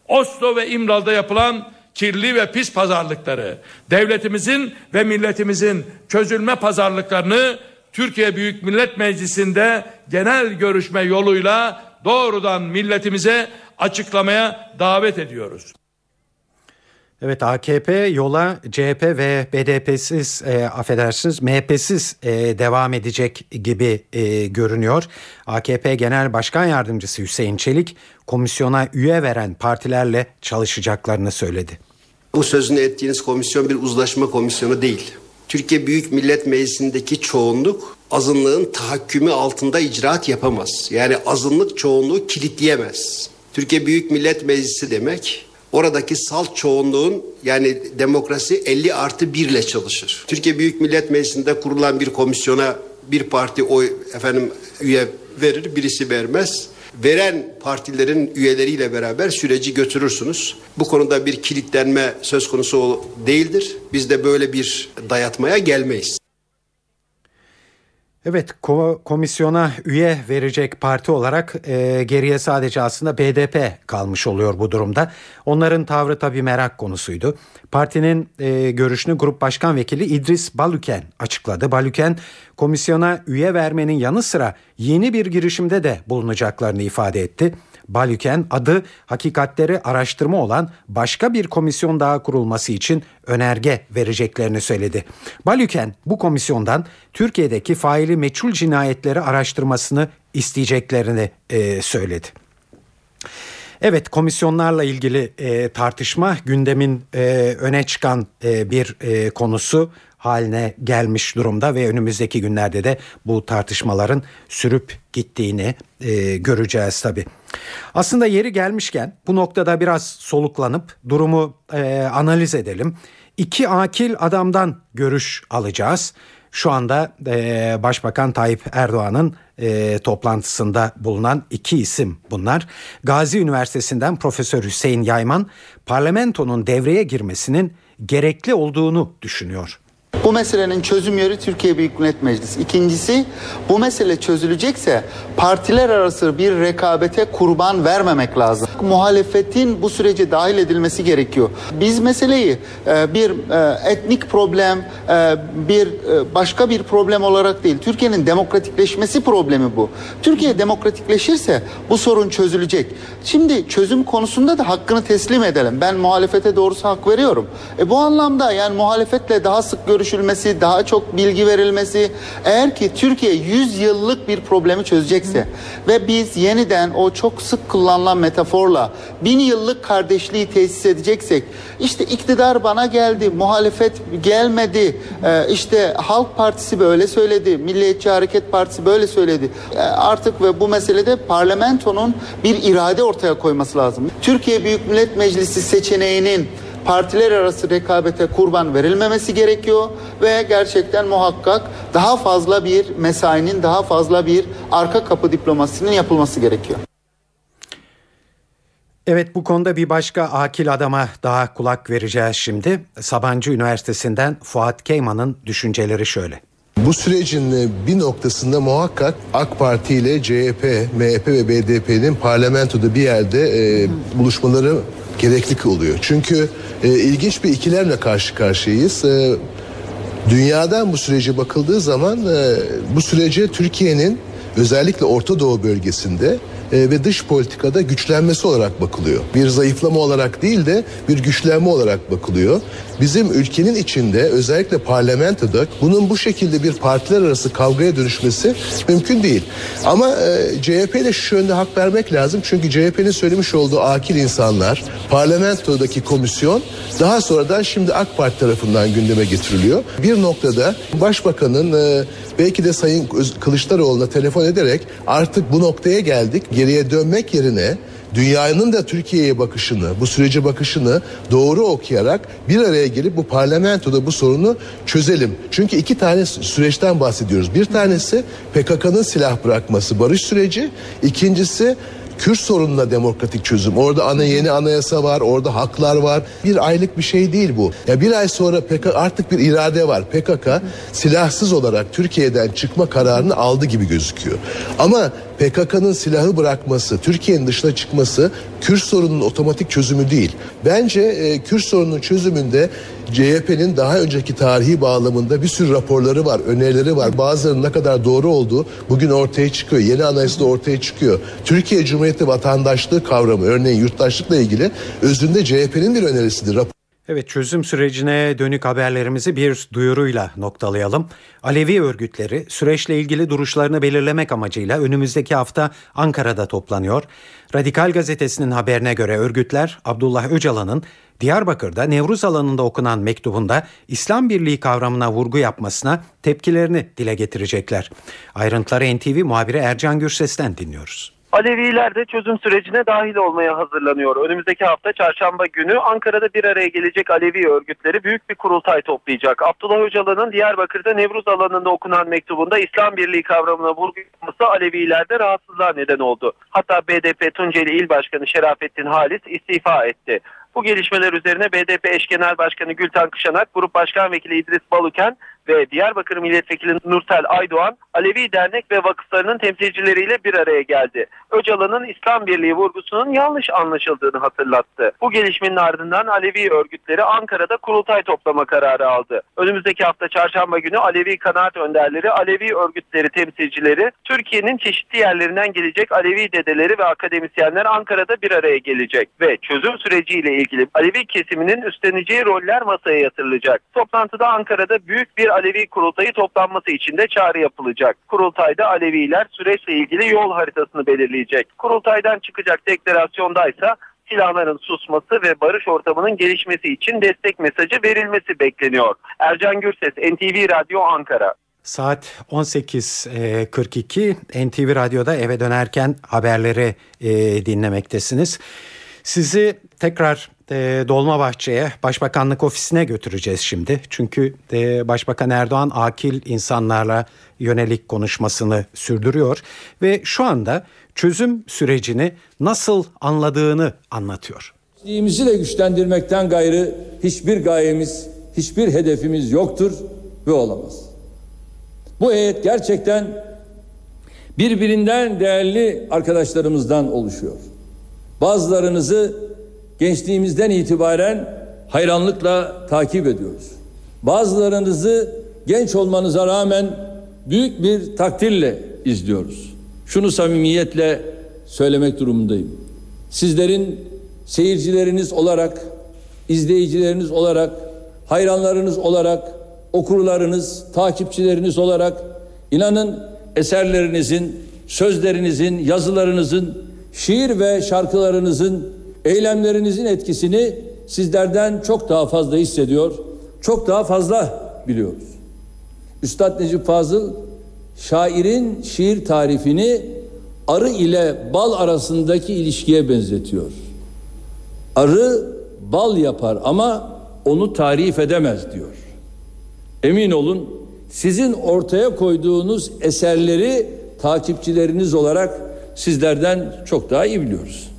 Oslo ve İmralı'da yapılan kirli ve pis pazarlıkları, devletimizin ve milletimizin çözülme pazarlıklarını Türkiye Büyük Millet Meclisi'nde genel görüşme yoluyla doğrudan milletimize açıklamaya davet ediyoruz. Evet, AKP yola CHP ve BDP'siz, affedersiniz MHP'siz devam edecek gibi görünüyor. AKP Genel Başkan Yardımcısı Hüseyin Çelik komisyona üye veren partilerle çalışacaklarını söyledi. Bu sözünü ettiğiniz komisyon bir uzlaşma komisyonu değil. Türkiye Büyük Millet Meclisi'ndeki çoğunluk azınlığın tahakkümü altında icraat yapamaz. Yani azınlık çoğunluğu kilitleyemez. Türkiye Büyük Millet Meclisi demek... Oradaki salt çoğunluğun yani demokrasi 50+1 ile çalışır. Türkiye Büyük Millet Meclisi'nde kurulan bir komisyona bir parti oy üye verir, birisi vermez. Veren partilerin üyeleriyle beraber süreci götürürsünüz. Bu konuda bir kilitlenme söz konusu değildir. Biz de böyle bir dayatmaya gelmeyiz. Evet, komisyona üye verecek parti olarak geriye sadece aslında BDP kalmış oluyor bu durumda. Onların tavrı tabii merak konusuydu. Partinin görüşünü Grup Başkan Vekili İdris Baluken açıkladı. Baluken komisyona üye vermenin yanı sıra yeni bir girişimde de bulunacaklarını ifade etti. Baluken adı hakikatleri araştırma olan başka bir komisyon daha kurulması için önerge vereceklerini söyledi. Baluken bu komisyondan Türkiye'deki faili meçhul cinayetleri araştırmasını isteyeceklerini söyledi. Evet, komisyonlarla ilgili tartışma gündemin öne çıkan bir konusu. haline gelmiş durumda ve önümüzdeki günlerde de bu tartışmaların sürüp gittiğini göreceğiz tabii. Aslında yeri gelmişken bu noktada biraz soluklanıp durumu analiz edelim. İki akil adamdan görüş alacağız. Şu anda Başbakan Tayyip Erdoğan'ın toplantısında bulunan iki isim bunlar. Gazi Üniversitesi'nden Profesör Hüseyin Yayman parlamentonun devreye girmesinin gerekli olduğunu düşünüyor. Bu meselenin çözüm yeri Türkiye Büyük Millet Meclisi. İkincisi, bu mesele çözülecekse partiler arası bir rekabete kurban vermemek lazım. Muhalefetin bu sürece dahil edilmesi gerekiyor. Biz meseleyi bir etnik problem, bir başka bir problem olarak değil, Türkiye'nin demokratikleşmesi problemi bu. Türkiye demokratikleşirse bu sorun çözülecek. Şimdi çözüm konusunda da hakkını teslim edelim. Ben muhalefete doğrusu hak veriyorum. Bu anlamda yani muhalefetle daha sık görüşürüz. Daha çok bilgi verilmesi, eğer ki Türkiye 100 yıllık bir problemi çözecekse ve biz yeniden o çok sık kullanılan metaforla 1000 yıllık kardeşliği tesis edeceksek, işte iktidar bana geldi, muhalefet gelmedi, işte Halk Partisi böyle söyledi, Milliyetçi Hareket Partisi böyle söyledi. Artık ve bu meselede parlamentonun bir irade ortaya koyması lazım. Türkiye Büyük Millet Meclisi seçeneğinin partiler arası rekabete kurban verilmemesi gerekiyor ve gerçekten muhakkak daha fazla bir mesainin, daha fazla bir arka kapı diplomasisinin yapılması gerekiyor. Evet, bu konuda bir başka akil adama daha kulak vereceğiz şimdi. Sabancı Üniversitesi'nden Fuat Keyman'ın düşünceleri şöyle. Bu sürecin bir noktasında muhakkak AK Parti ile CHP, MHP ve BDP'nin parlamentoda bir yerde buluşmaları gerekli oluyor. Çünkü ilginç bir ikilemle karşı karşıyayız. Dünyadan bu sürece bakıldığı zaman bu sürece Türkiye'nin özellikle Orta Doğu bölgesinde ve dış politikada güçlenmesi olarak bakılıyor. Bir zayıflama olarak değil de bir güçlenme olarak bakılıyor. Bizim ülkenin içinde özellikle parlamentoda bunun bu şekilde bir partiler arası kavgaya dönüşmesi mümkün değil. Ama CHP'ye de şu yönde hak vermek lazım. Çünkü CHP'nin söylemiş olduğu akil insanlar, parlamentodaki komisyon daha sonradan şimdi AK Parti tarafından gündeme getiriliyor. Bir noktada Başbakan'ın belki de Sayın Kılıçdaroğlu'na telefon ederek artık bu noktaya geldik, geriye dönmek yerine dünyanın da Türkiye'ye bakışını, bu sürece bakışını doğru okuyarak bir araya gelip bu parlamentoda bu sorunu çözelim. Çünkü iki tane süreçten bahsediyoruz. Bir tanesi PKK'nın silah bırakması, barış süreci. İkincisi Kürt sorununa demokratik çözüm. Orada yeni anayasa var, orada haklar var. Bir aylık bir şey değil bu. Ya bir ay sonra artık bir irade var. PKK silahsız olarak Türkiye'den çıkma kararını aldı gibi gözüküyor. Ama PKK'nın silahı bırakması, Türkiye'nin dışına çıkması Kürt sorununun otomatik çözümü değil. Bence Kürt sorununun çözümünde CHP'nin daha önceki tarihi bağlamında bir sürü raporları var, önerileri var. Bazılarının ne kadar doğru olduğu bugün ortaya çıkıyor. Yeni anayasada ortaya çıkıyor. Türkiye Cumhuriyeti vatandaşlığı kavramı, örneğin yurttaşlıkla ilgili özünde CHP'nin bir önerisidir. Evet, çözüm sürecine dönük haberlerimizi bir duyuruyla noktalayalım. Alevi örgütleri süreçle ilgili duruşlarını belirlemek amacıyla önümüzdeki hafta Ankara'da toplanıyor. Radikal gazetesinin haberine göre örgütler Abdullah Öcalan'ın Diyarbakır'da Nevruz alanında okunan mektubunda İslam Birliği kavramına vurgu yapmasına tepkilerini dile getirecekler. Ayrıntıları NTV muhabiri Ercan Gürses'ten dinliyoruz. Aleviler de çözüm sürecine dahil olmaya hazırlanıyor. Önümüzdeki hafta çarşamba günü Ankara'da bir araya gelecek Alevi örgütleri büyük bir kurultay toplayacak. Abdullah Öcalan'ın Diyarbakır'da Nevruz alanında okunan mektubunda İslam Birliği kavramına vurgu yapması Alevilerde rahatsızlığa neden oldu. Hatta BDP Tunceli İl Başkanı Şerafettin Halis istifa etti. Bu gelişmeler üzerine BDP Eş Genel Başkanı Gülten Kışanak, Grup Başkan Vekili İdris Baluken ve Diyarbakır Milletvekili Nurtel Aydoğan, Alevi dernek ve vakıflarının temsilcileriyle bir araya geldi. Öcalan'ın İslam Birliği vurgusunun yanlış anlaşıldığını hatırlattı. Bu gelişmenin ardından Alevi örgütleri Ankara'da kurultay toplama kararı aldı. Önümüzdeki hafta çarşamba günü Alevi kanaat önderleri, Alevi örgütleri temsilcileri, Türkiye'nin çeşitli yerlerinden gelecek Alevi dedeleri ve akademisyenler Ankara'da bir araya gelecek ve çözüm süreciyle ilgili Alevi kesiminin üstleneceği roller masaya yatırılacak. Toplantıda Ankara'da büyük bir Alevi kurultayı toplanması için de çağrı yapılacak. Kurultayda Aleviler süreçle ilgili yol haritasını belirleyecek. Kurultaydan çıkacak deklarasyondaysa silahların susması ve barış ortamının gelişmesi için destek mesajı verilmesi bekleniyor. Ercan Gürses, NTV Radyo Ankara. Saat 18.42, NTV Radyo'da eve dönerken haberleri dinlemektesiniz. Sizi tekrar Dolmabahçe'ye, Başbakanlık Ofisi'ne götüreceğiz şimdi. Çünkü Başbakan Erdoğan akil insanlarla yönelik konuşmasını sürdürüyor ve şu anda çözüm sürecini nasıl anladığını anlatıyor. Birliğimizi de güçlendirmekten gayrı hiçbir gayemiz, hiçbir hedefimiz yoktur ve olamaz. Bu heyet gerçekten birbirinden değerli arkadaşlarımızdan oluşuyor. Bazılarınızı gençliğimizden itibaren hayranlıkla takip ediyoruz. Bazılarınızı genç olmanıza rağmen büyük bir takdirle izliyoruz. Şunu samimiyetle söylemek durumundayım. Sizlerin seyircileriniz olarak, izleyicileriniz olarak, hayranlarınız olarak, okurlarınız, takipçileriniz olarak inanın eserlerinizin, sözlerinizin, yazılarınızın, şiir ve şarkılarınızın, eylemlerinizin etkisini sizlerden çok daha fazla hissediyor, çok daha fazla biliyoruz. Üstad Necip Fazıl, şairin şiir tarifini arı ile bal arasındaki ilişkiye benzetiyor. Arı bal yapar ama onu tarif edemez diyor. Emin olun, sizin ortaya koyduğunuz eserleri takipçileriniz olarak sizlerden çok daha iyi biliyoruz.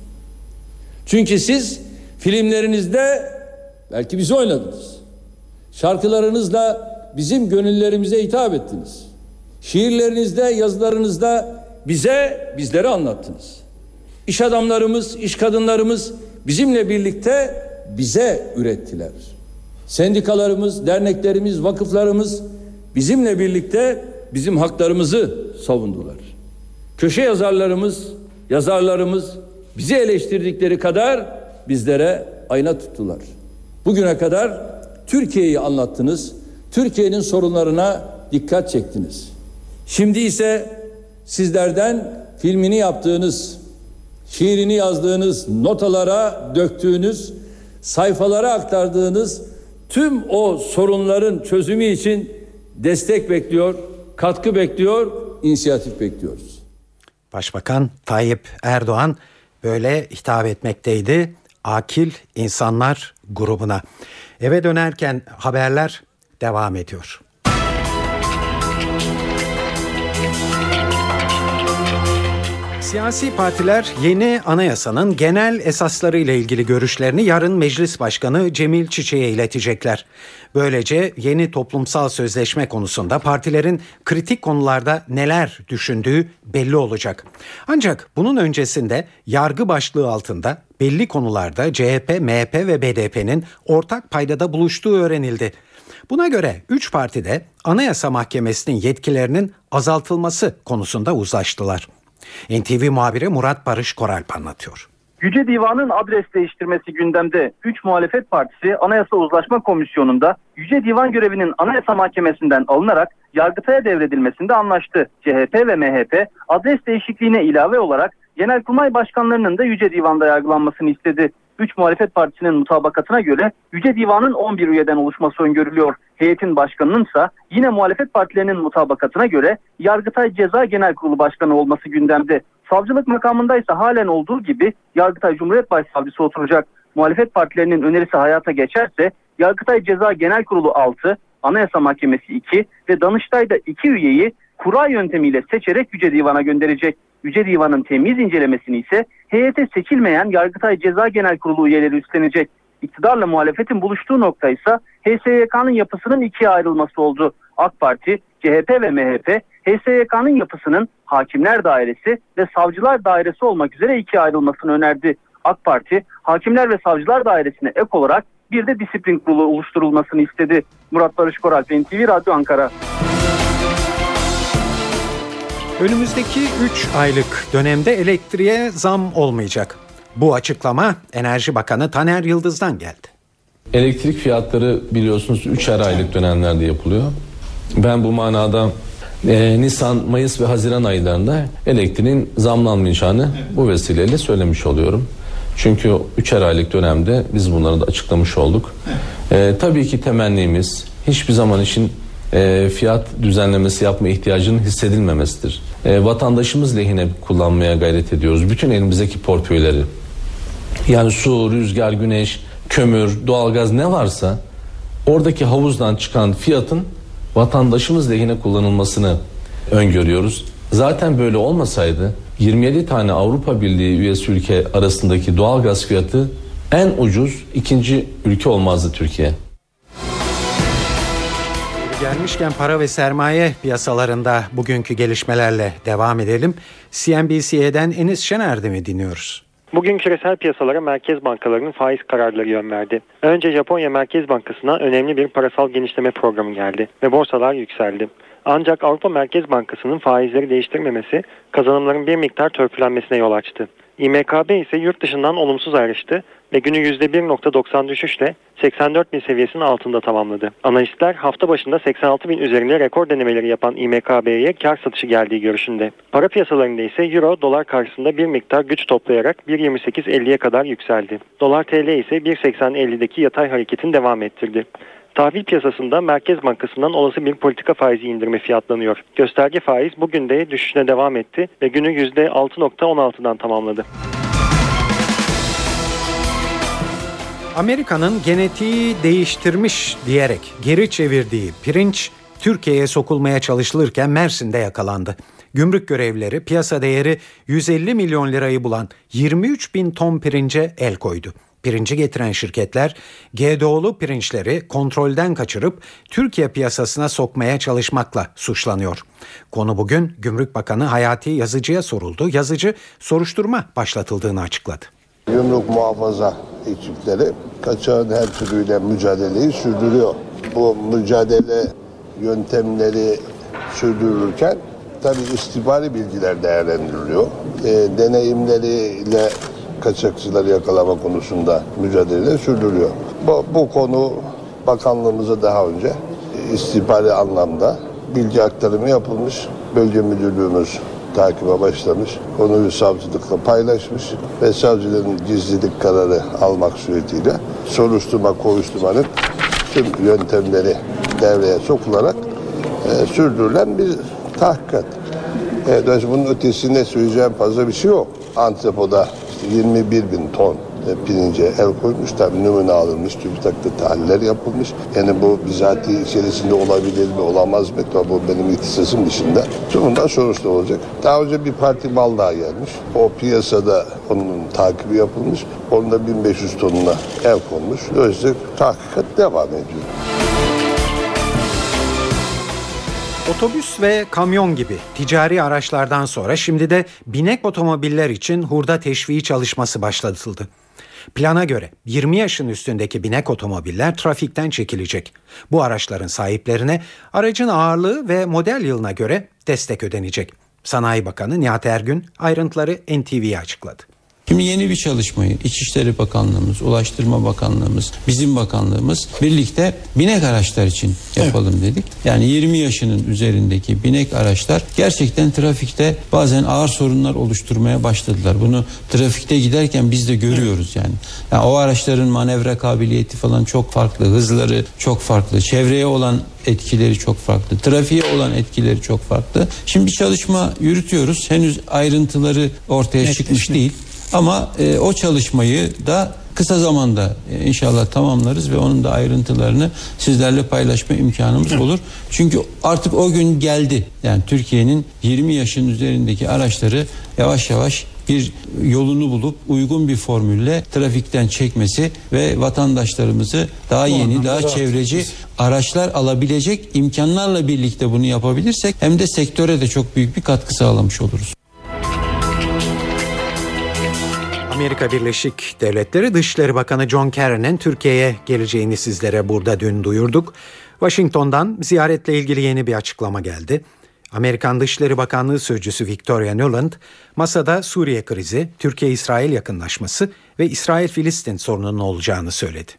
Çünkü siz filmlerinizde belki bizi oynadınız. Şarkılarınızla bizim gönüllerimize hitap ettiniz. Şiirlerinizde, yazılarınızda bizlere anlattınız. İş adamlarımız, iş kadınlarımız bizimle birlikte bize ürettiler. Sendikalarımız, derneklerimiz, vakıflarımız bizimle birlikte bizim haklarımızı savundular. Köşe yazarlarımız bizi eleştirdikleri kadar bizlere ayna tuttular. Bugüne kadar Türkiye'yi anlattınız, Türkiye'nin sorunlarına dikkat çektiniz. Şimdi ise sizlerden filmini yaptığınız, şiirini yazdığınız, notalara döktüğünüz, sayfalara aktardığınız tüm o sorunların çözümü için destek bekliyor, katkı bekliyor, inisiyatif bekliyoruz. Başbakan Tayyip Erdoğan böyle hitap etmekteydi akil insanlar grubuna. Eve dönerken haberler devam ediyor. Siyasi partiler yeni anayasanın genel esasları ile ilgili görüşlerini yarın Meclis Başkanı Cemil Çiçek'e iletecekler. Böylece yeni toplumsal sözleşme konusunda partilerin kritik konularda neler düşündüğü belli olacak. Ancak bunun öncesinde yargı başlığı altında belli konularda CHP, MHP ve BDP'nin ortak paydada buluştuğu öğrenildi. Buna göre 3 parti de Anayasa Mahkemesi'nin yetkilerinin azaltılması konusunda uzlaştılar. NTV muhabiri Murat Barış Koralp anlatıyor. Yüce Divan'ın adres değiştirmesi gündemde. 3 muhalefet partisi Anayasa Uzlaşma Komisyonu'nda Yüce Divan görevinin Anayasa Mahkemesi'nden alınarak Yargıtay'a devredilmesinde anlaştı. CHP ve MHP adres değişikliğine ilave olarak Genelkurmay Başkanlarının da Yüce Divan'da yargılanmasını istedi. 3 muhalefet partisinin mutabakatına göre Yüce Divan'ın 11 üyeden oluşması öngörülüyor. Heyetin başkanınınsa yine muhalefet partilerinin mutabakatına göre Yargıtay Ceza Genel Kurulu Başkanı olması gündemde. Savcılık makamında ise halen olduğu gibi Yargıtay Cumhuriyet Başsavcısı oturacak. Muhalefet partilerinin önerisi hayata geçerse Yargıtay Ceza Genel Kurulu 6, Anayasa Mahkemesi 2 ve Danıştay'da 2 üyeyi kura yöntemiyle seçerek Yüce Divan'a gönderecek. Yüce Divan'ın temyiz incelemesini ise heyete seçilmeyen Yargıtay Ceza Genel Kurulu üyeleri üstlenecek. İktidarla muhalefetin buluştuğu nokta ise HSYK'nın yapısının ikiye ayrılması oldu. AK Parti, CHP ve MHP HSYK'nın yapısının Hakimler Dairesi ve Savcılar Dairesi olmak üzere ikiye ayrılmasını önerdi. AK Parti, Hakimler ve Savcılar Dairesi'ne ek olarak bir de disiplin kurulu oluşturulmasını istedi. Murat Barış Koralp, NTV Radyo Ankara. Önümüzdeki 3 aylık dönemde elektriğe zam olmayacak. Bu açıklama Enerji Bakanı Taner Yıldız'dan geldi. Elektrik fiyatları biliyorsunuz 3'er aylık dönemlerde yapılıyor. Ben bu manada Nisan, Mayıs ve Haziran aylarında elektriğin zamlanmayacağını bu vesileyle söylemiş oluyorum. Çünkü 3'er aylık dönemde biz bunları da açıklamış olduk. Tabii ki temennimiz hiçbir zaman için fiyat düzenlemesi yapma ihtiyacının hissedilmemesidir. Vatandaşımız lehine kullanmaya gayret ediyoruz. Bütün elimizdeki portföyleri. Yani su, rüzgar, güneş, kömür, doğalgaz ne varsa oradaki havuzdan çıkan fiyatın vatandaşımız lehine kullanılmasını öngörüyoruz. Zaten böyle olmasaydı 27 tane Avrupa Birliği üyesi ülke arasındaki doğalgaz fiyatı en ucuz ikinci ülke olmazdı Türkiye. Gelmişken para ve sermaye piyasalarında bugünkü gelişmelerle devam edelim. CNBC'den Enis Şener'de dinliyoruz. Bugün küresel piyasalara merkez bankalarının faiz kararları yön verdi. Önce Japonya Merkez Bankası'na önemli bir parasal genişleme programı geldi ve borsalar yükseldi. Ancak Avrupa Merkez Bankası'nın faizleri değiştirmemesi kazanımların bir miktar törpülenmesine yol açtı. İMKB ise yurt dışından olumsuz ayrıştı ve günü %1.90 düşüşle 84 bin seviyesinin altında tamamladı. Analistler hafta başında 86 bin üzerinde rekor denemeleri yapan İMKB'ye kar satışı geldiği görüşünde. Para piyasalarında ise euro dolar karşısında bir miktar güç toplayarak 1.28.50'ye kadar yükseldi. Dolar TL ise 1.80.50'deki yatay hareketini devam ettirdi. Tahvil piyasasında Merkez Bankası'ndan olası bir politika faizi indirme fiyatlanıyor. Gösterge faiz bugün de düşüşüne devam etti ve günü %6.16'dan tamamladı. Amerika'nın genetiği değiştirmiş diyerek geri çevirdiği pirinç Türkiye'ye sokulmaya çalışılırken Mersin'de yakalandı. Gümrük görevlileri piyasa değeri 150 milyon lirayı bulan 23 bin ton pirince el koydu. Pirinci getiren şirketler GDO'lu pirinçleri kontrolden kaçırıp Türkiye piyasasına sokmaya çalışmakla suçlanıyor. Konu bugün Gümrük Bakanı Hayati Yazıcı'ya soruldu. Yazıcı soruşturma başlatıldığını açıkladı. Gümrük muhafaza ekipleri kaçağın her türüyle mücadeleyi sürdürüyor. Bu mücadele yöntemleri sürdürülürken tabii istihbari bilgiler değerlendiriliyor. Deneyimleriyle kaçakçıları yakalama konusunda mücadele sürdürüyor. Bu konu bakanlığımıza daha önce istihbari anlamda bilgi aktarımı yapılmış. Bölge müdürlüğümüz takibe başlamış. Konuyu savcılıkla paylaşmış ve savcıların gizlilik kararı almak suretiyle soruşturmanın tüm yöntemleri devreye sokularak sürdürülen bir tahkikat. Evet, bunun ötesinde söyleyeceğim fazla bir şey yok. Antrepoda 21 bin ton pirince el koymuş, tabii numune alınmış, TÜBİTAK'ta tahliller yapılmış. Yani bu bizatihi içerisinde olabilir mi, olamaz mı? Tabii bu benim ihtisasım dışında. Bundan soruşturma olacak. Daha önce bir parti mal daha gelmiş. O piyasada onun takibi yapılmış. Onun da 1500 tonuna el konmuş. Dolayısıyla tahkikat devam ediyor. Otobüs ve kamyon gibi ticari araçlardan sonra şimdi de binek otomobiller için hurda teşviği çalışması başlatıldı. Plana göre 20 yaşın üstündeki binek otomobiller trafikten çekilecek. Bu araçların sahiplerine aracın ağırlığı ve model yılına göre destek ödenecek. Sanayi Bakanı Nihat Ergün ayrıntıları NTV'ye açıkladı. Şimdi yeni bir çalışmayı İçişleri Bakanlığımız, Ulaştırma Bakanlığımız, bizim bakanlığımız birlikte binek araçlar için yapalım dedik. Yani 20 yaşının üzerindeki binek araçlar gerçekten trafikte bazen ağır sorunlar oluşturmaya başladılar. Bunu trafikte giderken biz de görüyoruz yani. Yani o araçların manevra kabiliyeti falan çok farklı, hızları çok farklı, çevreye olan etkileri çok farklı, trafiğe olan etkileri çok farklı. Şimdi bir çalışma yürütüyoruz. Henüz ayrıntıları ortaya çıkmış değil. Ama o çalışmayı da kısa zamanda inşallah tamamlarız ve onun da ayrıntılarını sizlerle paylaşma imkanımız olur. Çünkü artık o gün geldi. Yani Türkiye'nin 20 yaşın üzerindeki araçları yavaş yavaş bir yolunu bulup uygun bir formülle trafikten çekmesi ve vatandaşlarımızı daha yeni, daha çevreci araçlar alabilecek imkanlarla birlikte bunu yapabilirsek hem de sektöre de çok büyük bir katkı sağlamış oluruz. Amerika Birleşik Devletleri Dışişleri Bakanı John Kerry'nin Türkiye'ye geleceğini sizlere burada dün duyurduk. Washington'dan ziyaretle ilgili yeni bir açıklama geldi. Amerikan Dışişleri Bakanlığı Sözcüsü Victoria Nuland, masada Suriye krizi, Türkiye-İsrail yakınlaşması ve İsrail-Filistin sorununun olacağını söyledi.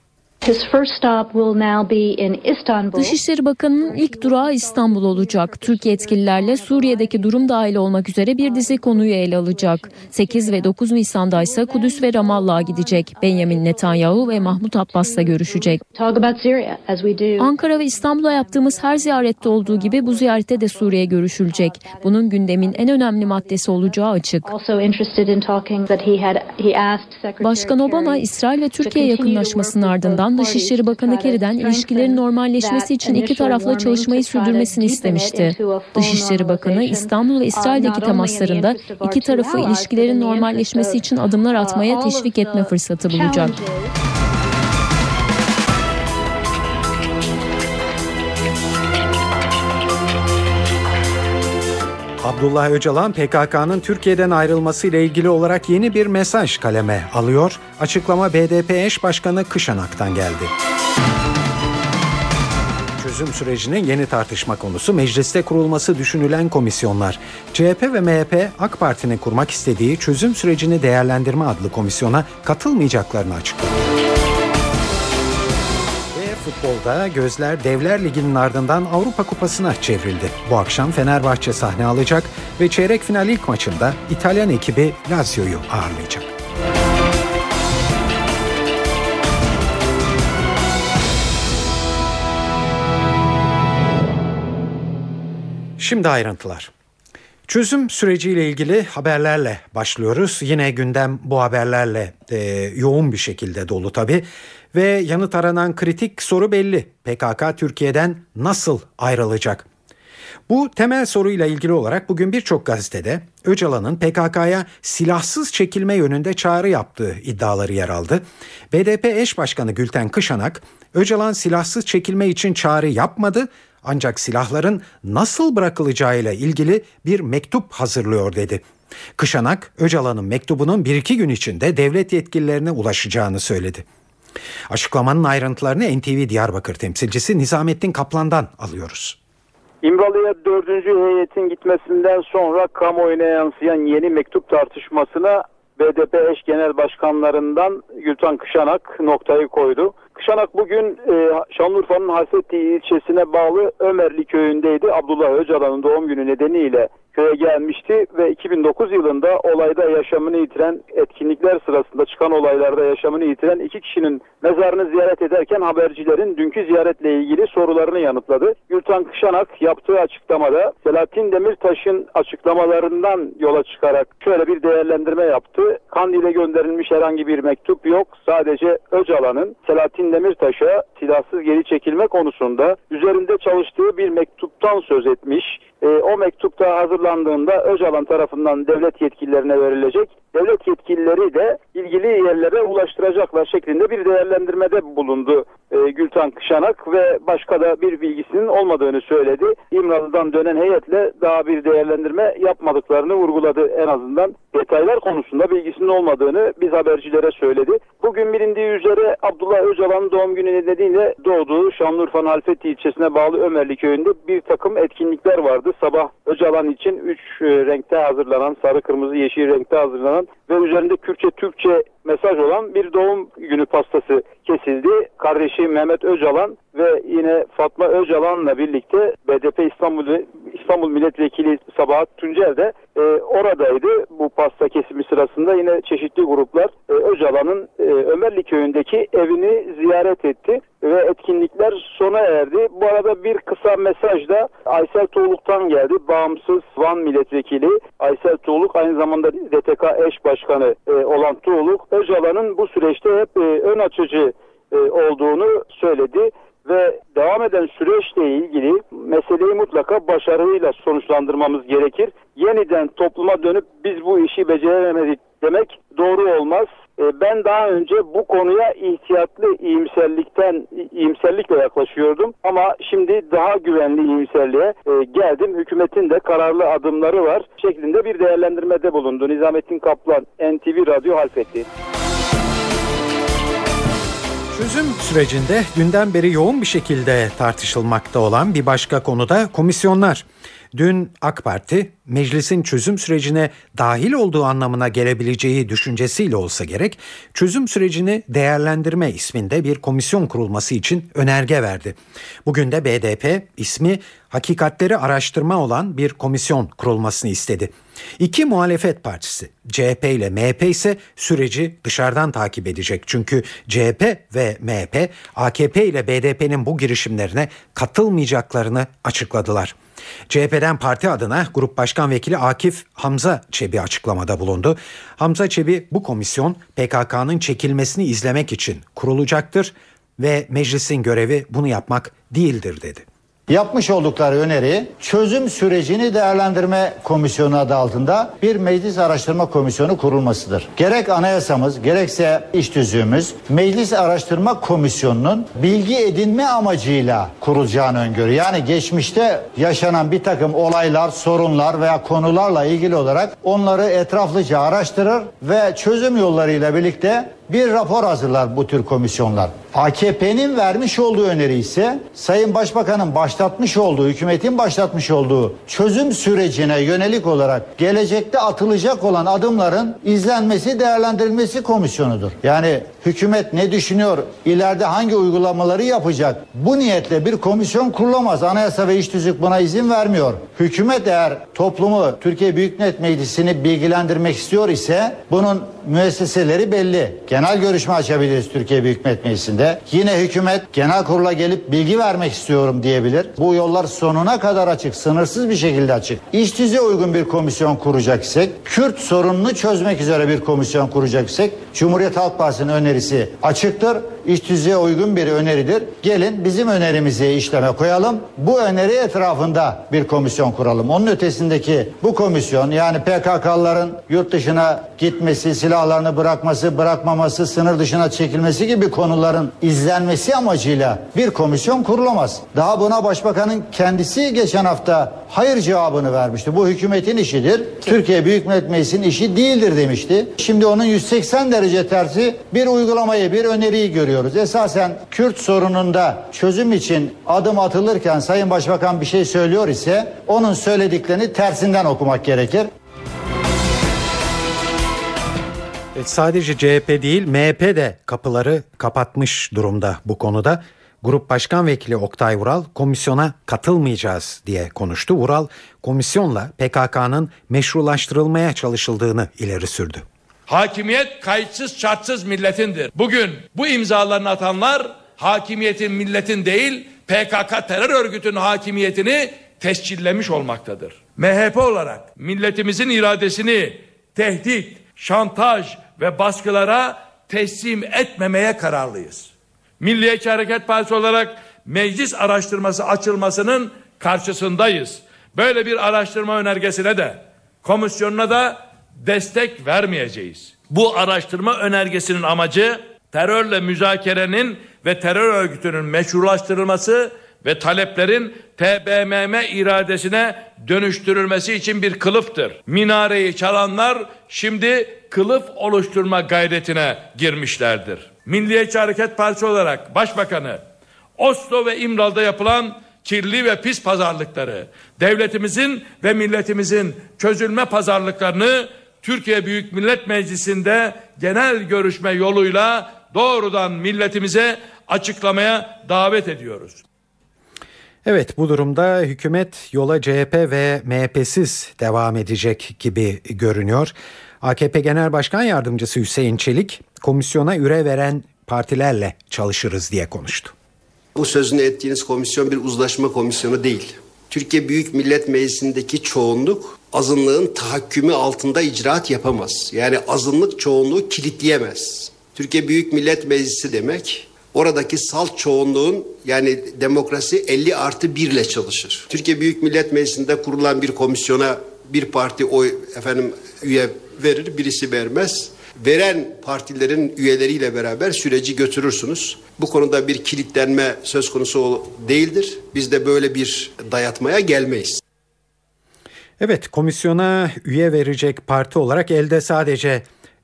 Dışişleri Bakanı'nın ilk durağı İstanbul olacak. Türkiye yetkililerle Suriye'deki durum dahil olmak üzere bir dizi konuyu ele alacak. 8 ve 9 Nisan'da ise Kudüs ve Ramallah'a gidecek. Benjamin Netanyahu ve Mahmut Abbas'la görüşecek. Ankara ve İstanbul'a yaptığımız her ziyarette olduğu gibi bu ziyarette de Suriye görüşülecek. Bunun gündemin en önemli maddesi olacağı açık. Başkan Obama, İsrail ve Türkiye yakınlaşmasının ardından Dışişleri Bakanı Kerry'den ilişkilerin normalleşmesi için iki tarafla çalışmayı sürdürmesini istemişti. Dışişleri Bakanı İstanbul ve İsrail'deki temaslarında iki tarafı ilişkilerin normalleşmesi için adımlar atmaya teşvik etme fırsatı bulacak. Abdullah Öcalan PKK'nın Türkiye'den ayrılmasıyla ilgili olarak yeni bir mesaj kaleme alıyor. Açıklama BDP eş başkanı Kışanak'tan geldi. Çözüm sürecinin yeni tartışma konusu mecliste kurulması düşünülen komisyonlar. CHP ve MHP AK Parti'nin kurmak istediği çözüm sürecini değerlendirme adlı komisyona katılmayacaklarını açıkladı. Futbolda gözler Devler Ligi'nin ardından Avrupa Kupası'na çevrildi. Bu akşam Fenerbahçe sahne alacak ve çeyrek final ilk maçında İtalyan ekibi Lazio'yu ağırlayacak. Şimdi ayrıntılar. Çözüm süreciyle ilgili haberlerle başlıyoruz. Yine gündem bu haberlerle yoğun bir şekilde dolu tabii. Ve yanıt aranan kritik soru belli. PKK Türkiye'den nasıl ayrılacak? Bu temel soruyla ilgili olarak bugün birçok gazetede Öcalan'ın PKK'ya silahsız çekilme yönünde çağrı yaptığı iddiaları yer aldı. BDP eş başkanı Gülten Kışanak, Öcalan silahsız çekilme için çağrı yapmadı ancak silahların nasıl bırakılacağıyla ilgili bir mektup hazırlıyor dedi. Kışanak, Öcalan'ın mektubunun 1-2 gün içinde devlet yetkililerine ulaşacağını söyledi. Açıklamanın ayrıntılarını NTV Diyarbakır temsilcisi Nizamettin Kaplan'dan alıyoruz. İmralı'ya 4. heyetin gitmesinden sonra kamuoyuna yansıyan yeni mektup tartışmasına BDP eş genel başkanlarından Gülten Kışanak noktayı koydu. Kışanak bugün Şanlıurfa'nın Hasreti ilçesine bağlı Ömerli köyündeydi. Abdullah Öcalan'ın doğum günü nedeniyle köye gelmişti ve 2009 yılında olayda yaşamını yitiren, etkinlikler sırasında çıkan olaylarda yaşamını yitiren iki kişinin mezarını ziyaret ederken habercilerin dünkü ziyaretle ilgili sorularını yanıtladı. Gülten Kışanak yaptığı açıklamada Selahattin Demirtaş'ın açıklamalarından yola çıkarak şöyle bir değerlendirme yaptı. Kandil'e gönderilmiş herhangi bir mektup yok. Sadece Öcalan'ın Selahattin Demirtaş'a silahsız geri çekilme konusunda üzerinde çalıştığı bir mektuptan söz etmiş. O mektupta hazırlandığında Öcalan tarafından devlet yetkililerine verilecek. Devlet yetkilileri de ilgili yerlere ulaştıracaklar şeklinde bir değerlendirmede bulundu Gülten Kışanak ve başka da bir bilgisinin olmadığını söyledi. İmralı'dan dönen heyetle daha bir değerlendirme yapmadıklarını vurguladı en azından. Detaylar konusunda bilgisinin olmadığını biz habercilere söyledi. Bugün bilindiği üzere Abdullah Öcalan'ın doğum günü nedeniyle doğduğu Şanlıurfa'nın Halfeti ilçesine bağlı Ömerli köyünde bir takım etkinlikler vardı. Sabah Öcalan için 3 renkte hazırlanan, sarı, kırmızı, yeşil renkte hazırlanan ve üzerinde Kürtçe, Türkçe mesaj olan bir doğum günü pastası kesildi. Kardeşi Mehmet Öcalan ve yine Fatma Öcalan'la birlikte BDP İstanbul Milletvekili Sabahat Tuncel de oradaydı. Bu pasta kesimi sırasında yine çeşitli gruplar Öcalan'ın Ömerli köyündeki evini ziyaret etti ve etkinlikler sona erdi. Bu arada bir kısa mesaj da Aysel Tuğluk'tan geldi. Bağımsız Van Milletvekili Aysel Tuğluk aynı zamanda DTK eş başkanı olan Tuğluk, Öcalan'ın bu süreçte hep ön açıcı olduğunu söyledi ve devam eden süreçle ilgili meseleyi mutlaka başarıyla sonuçlandırmamız gerekir. Yeniden topluma dönüp biz bu işi beceremedik demek doğru olmaz. Ben daha önce bu konuya ihtiyatlı iyimserlikle yaklaşıyordum ama şimdi daha güvenli iyimserliğe geldim. Hükümetin de kararlı adımları var şeklinde bir değerlendirmede bulundu. Nizamettin Kaplan, NTV Radyo Halfeti. Çözüm sürecinde dünden beri yoğun bir şekilde tartışılmakta olan bir başka konu da komisyonlar. Dün AK Parti meclisin çözüm sürecine dahil olduğu anlamına gelebileceği düşüncesiyle olsa gerek çözüm sürecini değerlendirme isminde bir komisyon kurulması için önerge verdi. Bugün de BDP ismi hakikatleri araştırma olan bir komisyon kurulmasını istedi. İki muhalefet partisi CHP ile MHP ise süreci dışarıdan takip edecek. Çünkü CHP ve MHP AKP ile BDP'nin bu girişimlerine katılmayacaklarını açıkladılar. CHP'den parti adına Grup Başkan Vekili Akif Hamzaçebi açıklamada bulundu. Hamzaçebi bu komisyon PKK'nın çekilmesini izlemek için kurulacaktır ve meclisin görevi bunu yapmak değildir dedi. Yapmış oldukları öneri çözüm sürecini değerlendirme komisyonu adı altında bir meclis araştırma komisyonu kurulmasıdır. Gerek anayasamız gerekse iç tüzüğümüz meclis araştırma komisyonunun bilgi edinme amacıyla kurulacağını öngörüyor. Yani geçmişte yaşanan bir takım olaylar, sorunlar veya konularla ilgili olarak onları etraflıca araştırır ve çözüm yollarıyla birlikte bir rapor hazırlar bu tür komisyonlar. AKP'nin vermiş olduğu öneri ise Sayın Başbakan'ın başlatmış olduğu, hükümetin başlatmış olduğu çözüm sürecine yönelik olarak gelecekte atılacak olan adımların izlenmesi, değerlendirilmesi komisyonudur. Yani hükümet ne düşünüyor, ileride hangi uygulamaları yapacak? Bu niyetle bir komisyon kurulamaz. Anayasa ve iç tüzük buna izin vermiyor. Hükümet eğer toplumu, Türkiye Büyük Millet Meclisi'ni bilgilendirmek istiyor ise bunun müesseseleri belli. Genel görüşme açabiliriz Türkiye Büyük Millet Meclisi'nde. Yine hükümet genel kurula gelip bilgi vermek istiyorum diyebilir. Bu yollar sonuna kadar açık, sınırsız bir şekilde açık. İç tüzüğe uygun bir komisyon kuracak isek, Kürt sorununu çözmek üzere bir komisyon kuracak isek, Cumhuriyet Halk Partisi'nin önerisi açıktır. İç tüzüğe uygun bir öneridir. Gelin bizim önerimizi işleme koyalım. Bu öneri etrafında bir komisyon kuralım. Onun ötesindeki bu komisyon, yani PKK'ların yurt dışına gitmesi, silahlarını bırakması, bırakmaması, sınır dışına çekilmesi gibi konuların izlenmesi amacıyla bir komisyon kurulamaz. Daha buna Başbakan'ın kendisi geçen hafta hayır cevabını vermişti. Bu hükümetin işidir. Türkiye Büyük Millet Meclisi'nin işi değildir demişti. Şimdi onun 180 derece tersi bir uygulamayı, bir öneriyi görüyoruz. Esasen Kürt sorununda çözüm için adım atılırken Sayın Başbakan bir şey söylüyor ise onun söylediklerini tersinden okumak gerekir. Sadece CHP değil MHP de kapıları kapatmış durumda bu konuda. Grup Başkan Vekili Oktay Vural komisyona katılmayacağız diye konuştu. Vural komisyonla PKK'nın meşrulaştırılmaya çalışıldığını ileri sürdü. Hakimiyet kayıtsız şartsız milletindir. Bugün bu imzalarını atanlar hakimiyetin milletin değil PKK terör örgütünün hakimiyetini tescillemiş olmaktadır. MHP olarak milletimizin iradesini tehdit, şantaj ve baskılara teslim etmemeye kararlıyız. Milliyetçi Hareket Partisi olarak meclis araştırması açılmasının karşısındayız. Böyle bir araştırma önergesine de komisyonuna da destek vermeyeceğiz. Bu araştırma önergesinin amacı terörle müzakerenin ve terör örgütünün meşrulaştırılması ve taleplerin TBMM iradesine dönüştürülmesi için bir kılıftır. Minareyi çalanlar şimdi kılıf oluşturma gayretine girmişlerdir. Milliyetçi Hareket Partisi olarak Başbakanı, Oslo ve İmralı'da yapılan kirli ve pis pazarlıkları, devletimizin ve milletimizin çözülme pazarlıklarını Türkiye Büyük Millet Meclisi'nde genel görüşme yoluyla doğrudan milletimize açıklamaya davet ediyoruz. Evet, bu durumda hükümet yola CHP ve MHP'siz devam edecek gibi görünüyor. AKP Genel Başkan Yardımcısı Hüseyin Çelik komisyona üye veren partilerle çalışırız diye konuştu. Bu sözünü ettiğiniz komisyon bir uzlaşma komisyonu değil. Türkiye Büyük Millet Meclisi'ndeki çoğunluk azınlığın tahakkümü altında icraat yapamaz. Yani azınlık çoğunluğu kilitleyemez. Türkiye Büyük Millet Meclisi demek... Oradaki salt çoğunluğun yani demokrasi 50+1 ile çalışır. Türkiye Büyük Millet Meclisi'nde kurulan bir komisyona bir parti oy üye verir, birisi vermez. Veren partilerin üyeleriyle beraber süreci götürürsünüz. Bu konuda bir kilitlenme söz konusu değildir. Biz de böyle bir dayatmaya gelmeyiz. Evet, komisyona üye verecek parti olarak elde sadece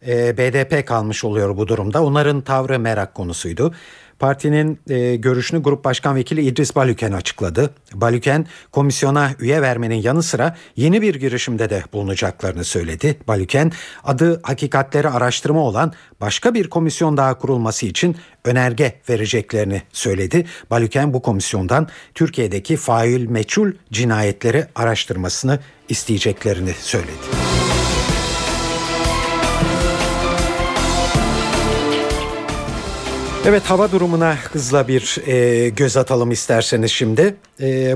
BDP kalmış oluyor bu durumda. Onların tavrı merak konusuydu. Partinin görüşünü Grup Başkan Vekili İdris Baluken açıkladı. Baluken, komisyona üye vermenin yanı sıra yeni bir girişimde de bulunacaklarını söyledi. Baluken, adı hakikatleri araştırma olan başka bir komisyon daha kurulması için önerge vereceklerini söyledi. Baluken bu komisyondan Türkiye'deki fail meçhul cinayetleri araştırmasını isteyeceklerini söyledi. Evet, hava durumuna hızla bir göz atalım isterseniz şimdi.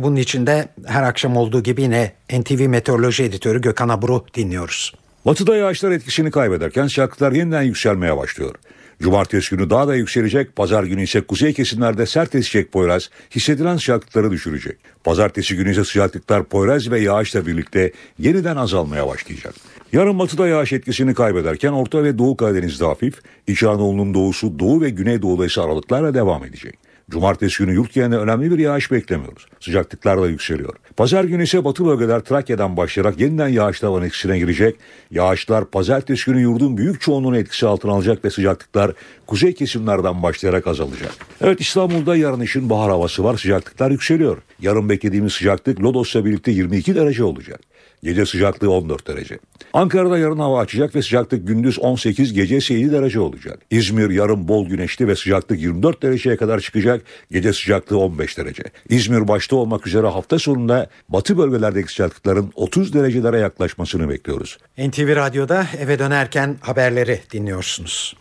Bunun için de her akşam olduğu gibi yine NTV Meteoroloji Editörü Gökhan Abur'u dinliyoruz. Batıda yağışlar etkisini kaybederken sıcaklıklar yeniden yükselmeye başlıyor. Cumartesi günü daha da yükselecek, pazar günü ise kuzey kesimlerde sert esecek Poyraz hissedilen sıcaklıkları düşürecek. Pazartesi günü ise sıcaklıklar Poyraz ve yağışla birlikte yeniden azalmaya başlayacak. Yarın batıda yağış etkisini kaybederken Orta ve Doğu Karadeniz'de hafif, İç Anadolu'nun doğusu, Doğu ve Güneydoğu'da ise aralıklarla devam edecek. Cumartesi günü yurt genelinde önemli bir yağış beklemiyoruz. Sıcaklıklar da yükseliyor. Pazar günü ise batı bölgeler Trakya'dan başlayarak yeniden yağış tavanı etkisine girecek. Yağışlar pazartesi günü yurdun büyük çoğunluğunu etkisi altına alacak ve sıcaklıklar kuzey kesimlerden başlayarak azalacak. Evet, İstanbul'da yarın işin bahar havası var. Sıcaklıklar yükseliyor. Yarın beklediğimiz sıcaklık Lodos'la birlikte 22 derece olacak. Gece sıcaklığı 14 derece. Ankara'da yarın hava açacak ve sıcaklık gündüz 18, gece 7 derece olacak. İzmir yarın bol güneşli ve sıcaklık 24 dereceye kadar çıkacak. Gece sıcaklığı 15 derece. İzmir başta olmak üzere hafta sonunda batı bölgelerdeki sıcaklıkların 30 derecelere yaklaşmasını bekliyoruz. NTV Radyo'da eve dönerken haberleri dinliyorsunuz.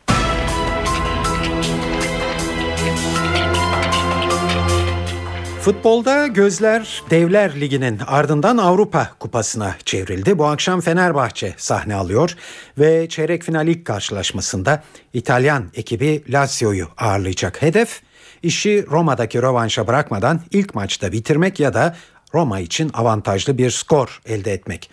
Futbolda gözler Devler Ligi'nin ardından Avrupa Kupası'na çevrildi. Bu akşam Fenerbahçe sahne alıyor ve çeyrek final ilk karşılaşmasında İtalyan ekibi Lazio'yu ağırlayacak. Hedef, işi Roma'daki rövanşa bırakmadan ilk maçta bitirmek ya da Roma için avantajlı bir skor elde etmek.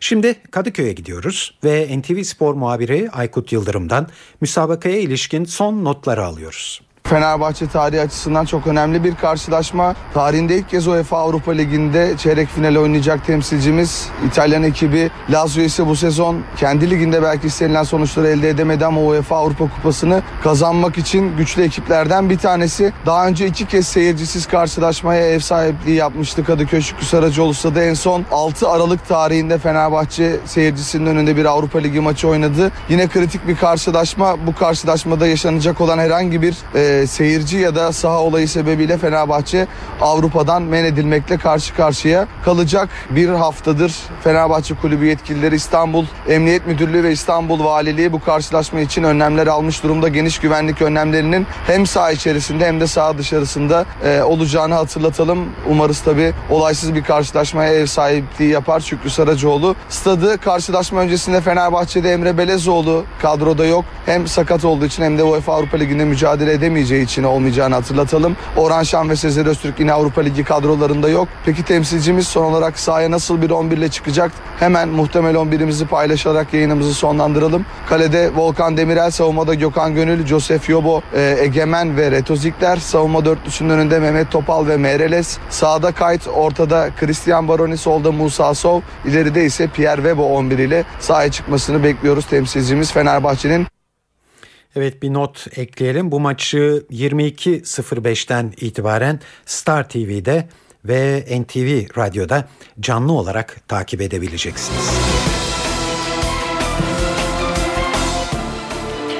Şimdi Kadıköy'e gidiyoruz ve NTV Spor muhabiri Aykut Yıldırım'dan müsabakaya ilişkin son notları alıyoruz. Fenerbahçe tarihi açısından çok önemli bir karşılaşma. Tarihinde ilk kez UEFA Avrupa Ligi'nde çeyrek finale oynayacak temsilcimiz İtalyan ekibi Lazio ise bu sezon kendi liginde belki istenilen sonuçları elde edemedi ama UEFA Avrupa Kupası'nı kazanmak için güçlü ekiplerden bir tanesi. Daha önce 2 kez seyircisiz karşılaşmaya ev sahipliği yapmıştı Kadıköy Şükrü Saracoğlu Stadı. En son 6 Aralık tarihinde Fenerbahçe seyircisinin önünde bir Avrupa Ligi maçı oynadı. Yine kritik bir karşılaşma. Bu karşılaşmada yaşanacak olan herhangi bir seyirci ya da saha olayı sebebiyle Fenerbahçe Avrupa'dan men edilmekle karşı karşıya kalacak. Bir haftadır Fenerbahçe Kulübü yetkilileri İstanbul Emniyet Müdürlüğü ve İstanbul Valiliği bu karşılaşma için önlemler almış durumda. Geniş güvenlik önlemlerinin hem saha içerisinde hem de saha dışarısında olacağını hatırlatalım. Umarız tabii olaysız bir karşılaşmaya ev sahipliği yapar Şükrü Saracoğlu Stadı. Karşılaşma öncesinde Fenerbahçe'de Emre Belezoğlu kadroda yok. Hem sakat olduğu için hem de UEFA Avrupa Ligi'nde mücadele edemeyeceği için olmayacağını hatırlatalım. Orhan Şan ve Sezer Öztürk yine Avrupa Ligi kadrolarında yok. Peki temsilcimiz son olarak sahaya nasıl bir 11 ile çıkacak? Hemen muhtemel 11'imizi paylaşarak yayınımızı sonlandıralım. Kalede Volkan Demirel, savunmada Gökhan Gönül, Josef Yobo, Egemen ve Retozikler. Savunma dörtlüsünün önünde Mehmet Topal ve Meireles. Sağda Kayt, ortada Christian Baroni, solda Musa Sov. İleride ise Pierre Webo 11 ile sahaya çıkmasını bekliyoruz temsilcimiz Fenerbahçe'nin. Evet, bir not ekleyelim. Bu maçı 22.05'ten itibaren Star TV'de ve NTV Radyo'da canlı olarak takip edebileceksiniz.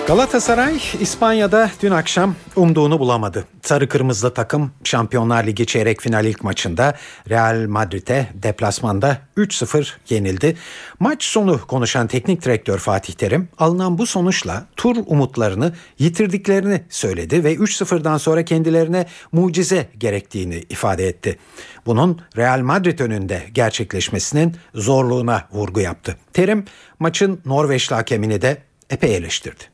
Galatasaray İspanya'da dün akşam umduğunu bulamadı. Sarı kırmızılı takım Şampiyonlar Ligi çeyrek final ilk maçında Real Madrid'e deplasmanda 3-0 yenildi. Maç sonu konuşan teknik direktör Fatih Terim alınan bu sonuçla tur umutlarını yitirdiklerini söyledi ve 3-0'dan sonra kendilerine mucize gerektiğini ifade etti. Bunun Real Madrid önünde gerçekleşmesinin zorluğuna vurgu yaptı. Terim maçın Norveçli hakemini de epey eleştirdi.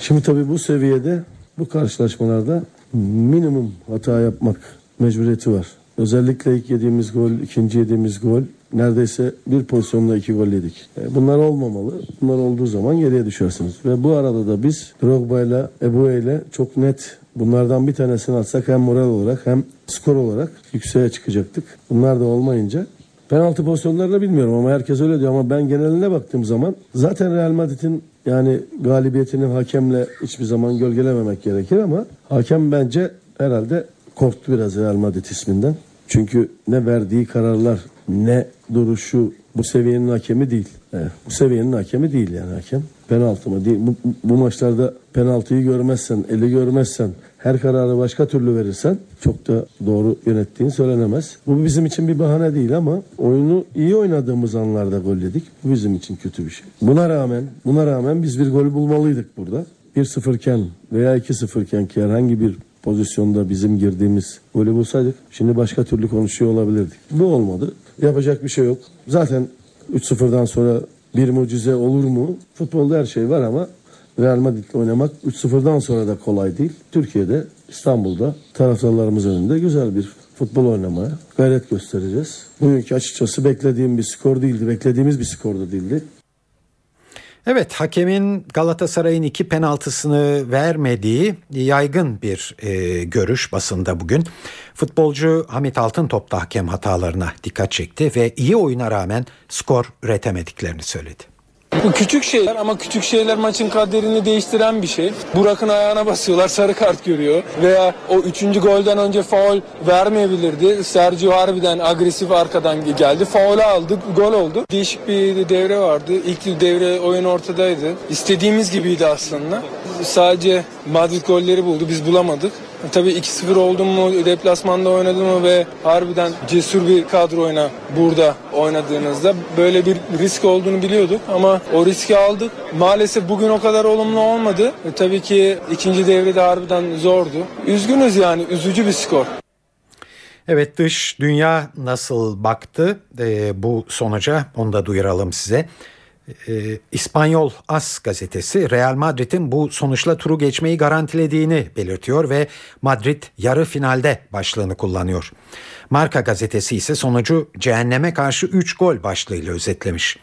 Şimdi tabii bu seviyede, bu karşılaşmalarda minimum hata yapmak mecburiyeti var. Özellikle ilk yediğimiz gol, ikinci yediğimiz gol, neredeyse bir pozisyonda 2 gol yedik. Bunlar olmamalı. Bunlar olduğu zaman geriye düşersiniz. Ve bu arada da biz Drogba'yla, Ebu'yla çok net bunlardan bir tanesini atsak hem moral olarak hem skor olarak yükseğe çıkacaktık. Bunlar da olmayınca Penaltı pozisyonlarını bilmiyorum ama herkes öyle diyor, ama ben geneline baktığım zaman zaten Real Madrid'in yani galibiyetini hakemle hiçbir zaman gölgelememek gerekir ama hakem bence herhalde korktu biraz Real Madrid isminden. Çünkü ne verdiği kararlar ne duruşu bu seviyenin hakemi değil. Bu seviyenin hakemi değil yani hakem. Penaltı mı değil. Bu maçlarda penaltıyı görmezsen, eli görmezsen, her kararı başka türlü verirsen çok da doğru yönettiğini söylenemez. Bu bizim için bir bahane değil ama oyunu iyi oynadığımız anlarda gol yedik. Bu bizim için kötü bir şey. Buna rağmen biz bir gol bulmalıydık burada. 1-0 iken veya 2-0 iken ki herhangi bir pozisyonda bizim girdiğimiz golü bulsaydık şimdi başka türlü konuşuyor olabilirdik. Bu olmadı. Yapacak bir şey yok. Zaten 3-0'dan sonra bir mucize olur mu? Futbolda her şey var ama Real Madrid'le oynamak 3-0'dan sonra da kolay değil. Türkiye'de, İstanbul'da taraftarlarımız önünde güzel bir futbol oynamaya gayret göstereceğiz. Bugünkü açıkçası beklediğim bir skor değildi. Beklediğimiz bir skor da değildi. Evet, hakemin Galatasaray'ın 2 penaltısını vermediği yaygın bir görüş basında bugün. Futbolcu Hamit Altıntop da hakem hatalarına dikkat çekti ve iyi oyuna rağmen skor üretemediklerini söyledi. Bu küçük şeyler ama küçük şeyler maçın kaderini değiştiren bir şey. Burak'ın ayağına basıyorlar, sarı kart görüyor. Veya o 3. golden önce faul vermeyebilirdi. Sergio harbiden agresif arkadan geldi. Faulü aldık, gol oldu. Değişik bir devre vardı. İlk devre oyun ortadaydı. İstediğimiz gibiydi aslında. Sadece Madrid golleri buldu, biz bulamadık. Tabii 2-0 oldum mu, deplasmanda oynadım mı ve harbiden cesur bir kadroyla burada oynadığınızda böyle bir risk olduğunu biliyorduk ama o riski aldık. Maalesef bugün o kadar olumlu olmadı. Tabii ki ikinci devrede harbiden zordu. Üzgünüz yani, üzücü bir skor. Evet, dış dünya nasıl baktı bu sonuca, onu da duyuralım size. İspanyol AS gazetesi Real Madrid'in bu sonuçla turu geçmeyi garantilediğini belirtiyor ve Madrid yarı finalde başlığını kullanıyor. Marka gazetesi ise sonucu cehenneme karşı 3 gol başlığıyla özetlemiş.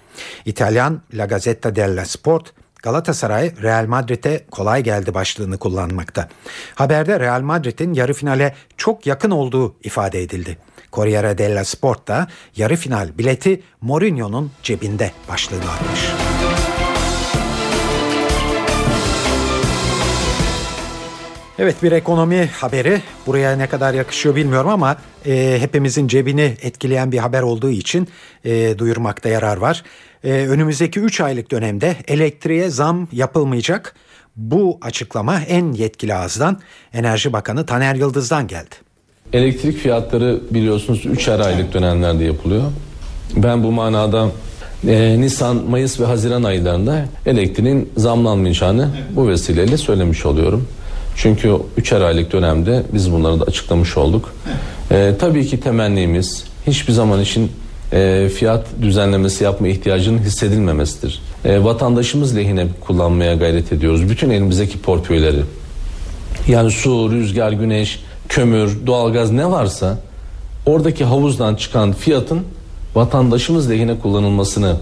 İtalyan La Gazzetta dello Sport, Galatasaray Real Madrid'e kolay geldi başlığını kullanmakta. Haberde Real Madrid'in yarı finale çok yakın olduğu ifade edildi. Corriere dello Sport'ta yarı final bileti Mourinho'nun cebinde başlığını atmış. Evet, bir ekonomi haberi. Buraya ne kadar yakışıyor bilmiyorum ama hepimizin cebini etkileyen bir haber olduğu için duyurmakta yarar var. Önümüzdeki 3 aylık dönemde elektriğe zam yapılmayacak. Bu açıklama en yetkili ağızdan, Enerji Bakanı Taner Yıldız'dan geldi. Elektrik fiyatları biliyorsunuz 3'er aylık dönemlerde yapılıyor. Ben bu manada Nisan, Mayıs ve Haziran aylarında elektriğin zamlanmayacağını bu vesileyle söylemiş oluyorum. Çünkü 3'er aylık dönemde biz bunları da açıklamış olduk. Tabii ki temennimiz hiçbir zaman için fiyat düzenlemesi yapma ihtiyacının hissedilmemesidir. Vatandaşımız lehine kullanmaya gayret ediyoruz. Bütün elimizdeki portföyleri, yani su, rüzgar, güneş, kömür, doğalgaz ne varsa oradaki havuzdan çıkan fiyatın vatandaşımız lehine kullanılmasını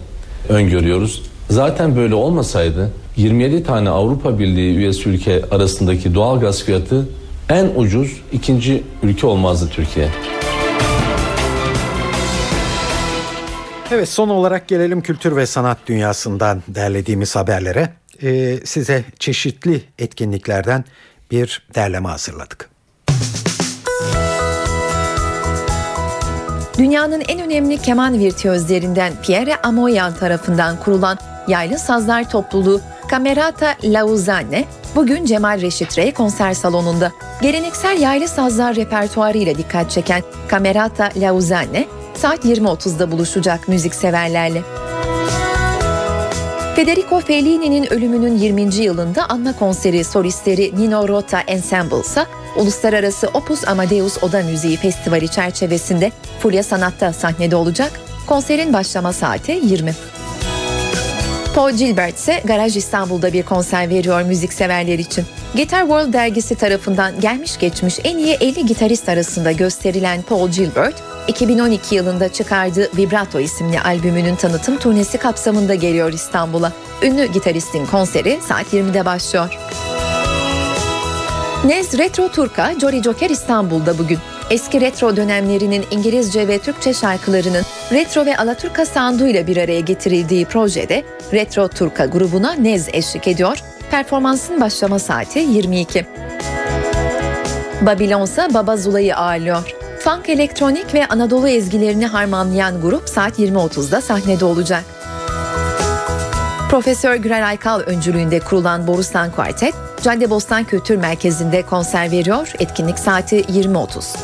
öngörüyoruz. Zaten böyle olmasaydı 27 tane Avrupa Birliği üyesi ülke arasındaki doğalgaz fiyatı en ucuz 2. ülke olmazdı Türkiye. Evet, son olarak gelelim kültür ve sanat dünyasından derlediğimiz haberlere. Size çeşitli etkinliklerden bir derleme hazırladık. Dünyanın en önemli keman virtüözlerinden Pierre Amoyan tarafından kurulan Yaylı Sazlar Topluluğu Camerata Lausanne bugün Cemal Reşit Rey konser salonunda. Geleneksel yaylı sazlar repertuarı ile dikkat çeken Camerata Lausanne saat 20.30'da buluşacak müzikseverlerle. Federico Fellini'nin ölümünün 20. yılında anma konseri solistleri Nino Rota Ensemble ise Uluslararası Opus Amadeus Oda Müziği Festivali çerçevesinde Fulya Sanat'ta sahnede olacak. Konserin başlama saati 20. Paul Gilbert ise Garaj İstanbul'da bir konser veriyor müzikseverler için. Guitar World dergisi tarafından gelmiş geçmiş en iyi 50 gitarist arasında gösterilen Paul Gilbert, 2012 yılında çıkardığı Vibrato isimli albümünün tanıtım turnesi kapsamında geliyor İstanbul'a. Ünlü gitaristin konseri saat 20'de başlıyor. Nez Retro Turka, Jolly Joker İstanbul'da bugün. eski retro dönemlerinin İngilizce ve Türkçe şarkılarının retro ve Alaturka sounduyla bir araya getirildiği projede Retro Turka grubuna Nez eşlik ediyor. Performansın başlama saati 22. Babilonsa Baba Zula'yı ağırlıyor. Funk, elektronik ve Anadolu ezgilerini harmanlayan grup saat 20.30'da sahnede olacak. Profesör Gürel Aykal öncülüğünde kurulan Borusan Kuartet, Caddebostan Kültür Merkezi'nde konser veriyor. Etkinlik saati 20.30.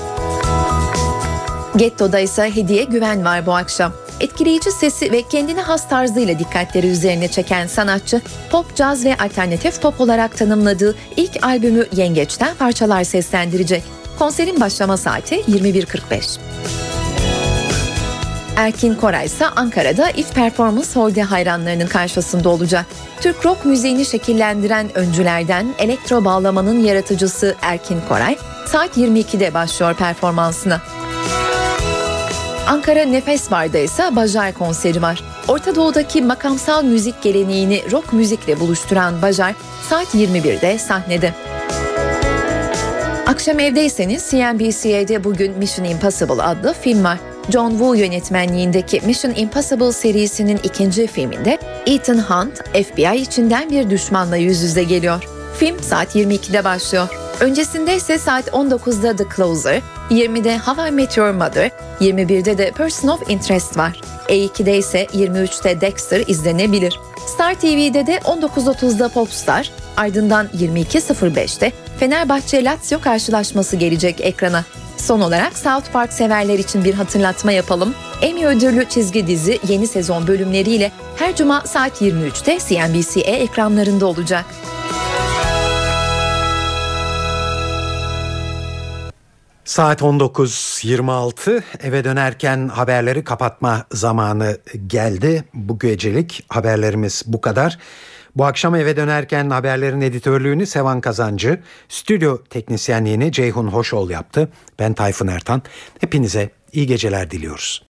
Getto'da ise Hediye Güven var bu akşam. Etkileyici sesi ve kendine has tarzıyla dikkatleri üzerine çeken sanatçı, pop, caz ve alternatif pop olarak tanımladığı ilk albümü Yengeç'ten parçalar seslendirecek. Konserin başlama saati 21.45. Erkin Koray ise Ankara'da If Performance Hall'de hayranlarının karşısında olacak. Türk rock müziğini şekillendiren öncülerden elektro bağlamanın yaratıcısı Erkin Koray, saat 22'de başlıyor performansına. Ankara Nefes Bar'da ise Bajar konseri var. Orta Doğu'daki makamsal müzik geleneğini rock müzikle buluşturan Bajar, saat 21'de sahnede. Akşam evdeyseniz CNBC'de bugün Mission Impossible adlı film var. John Woo yönetmenliğindeki Mission Impossible serisinin ikinci filminde Ethan Hunt, FBI içinden bir düşmanla yüz yüze geliyor. Film saat 22'de başlıyor. Öncesinde ise saat 19'da The Closer, 20'de How I Met Your Mother, 21'de de Person of Interest var. E2'de ise 23'te Dexter izlenebilir. Star TV'de de 19.30'da Popstar, ardından 22.05'te Fenerbahçe-Lazio karşılaşması gelecek ekrana. Son olarak South Park severler için bir hatırlatma yapalım. Emmy ödüllü çizgi dizi yeni sezon bölümleriyle her cuma saat 23'te CNBC ekranlarında olacak. Saat 19.26, eve dönerken haberleri kapatma zamanı geldi. Bu gecelik haberlerimiz bu kadar. Bu akşam eve dönerken haberlerin editörlüğünü Sevan Kazancı, stüdyo teknisyenliğini Ceyhun Hoşol yaptı. Ben Tayfun Ertan. Hepinize iyi geceler diliyoruz.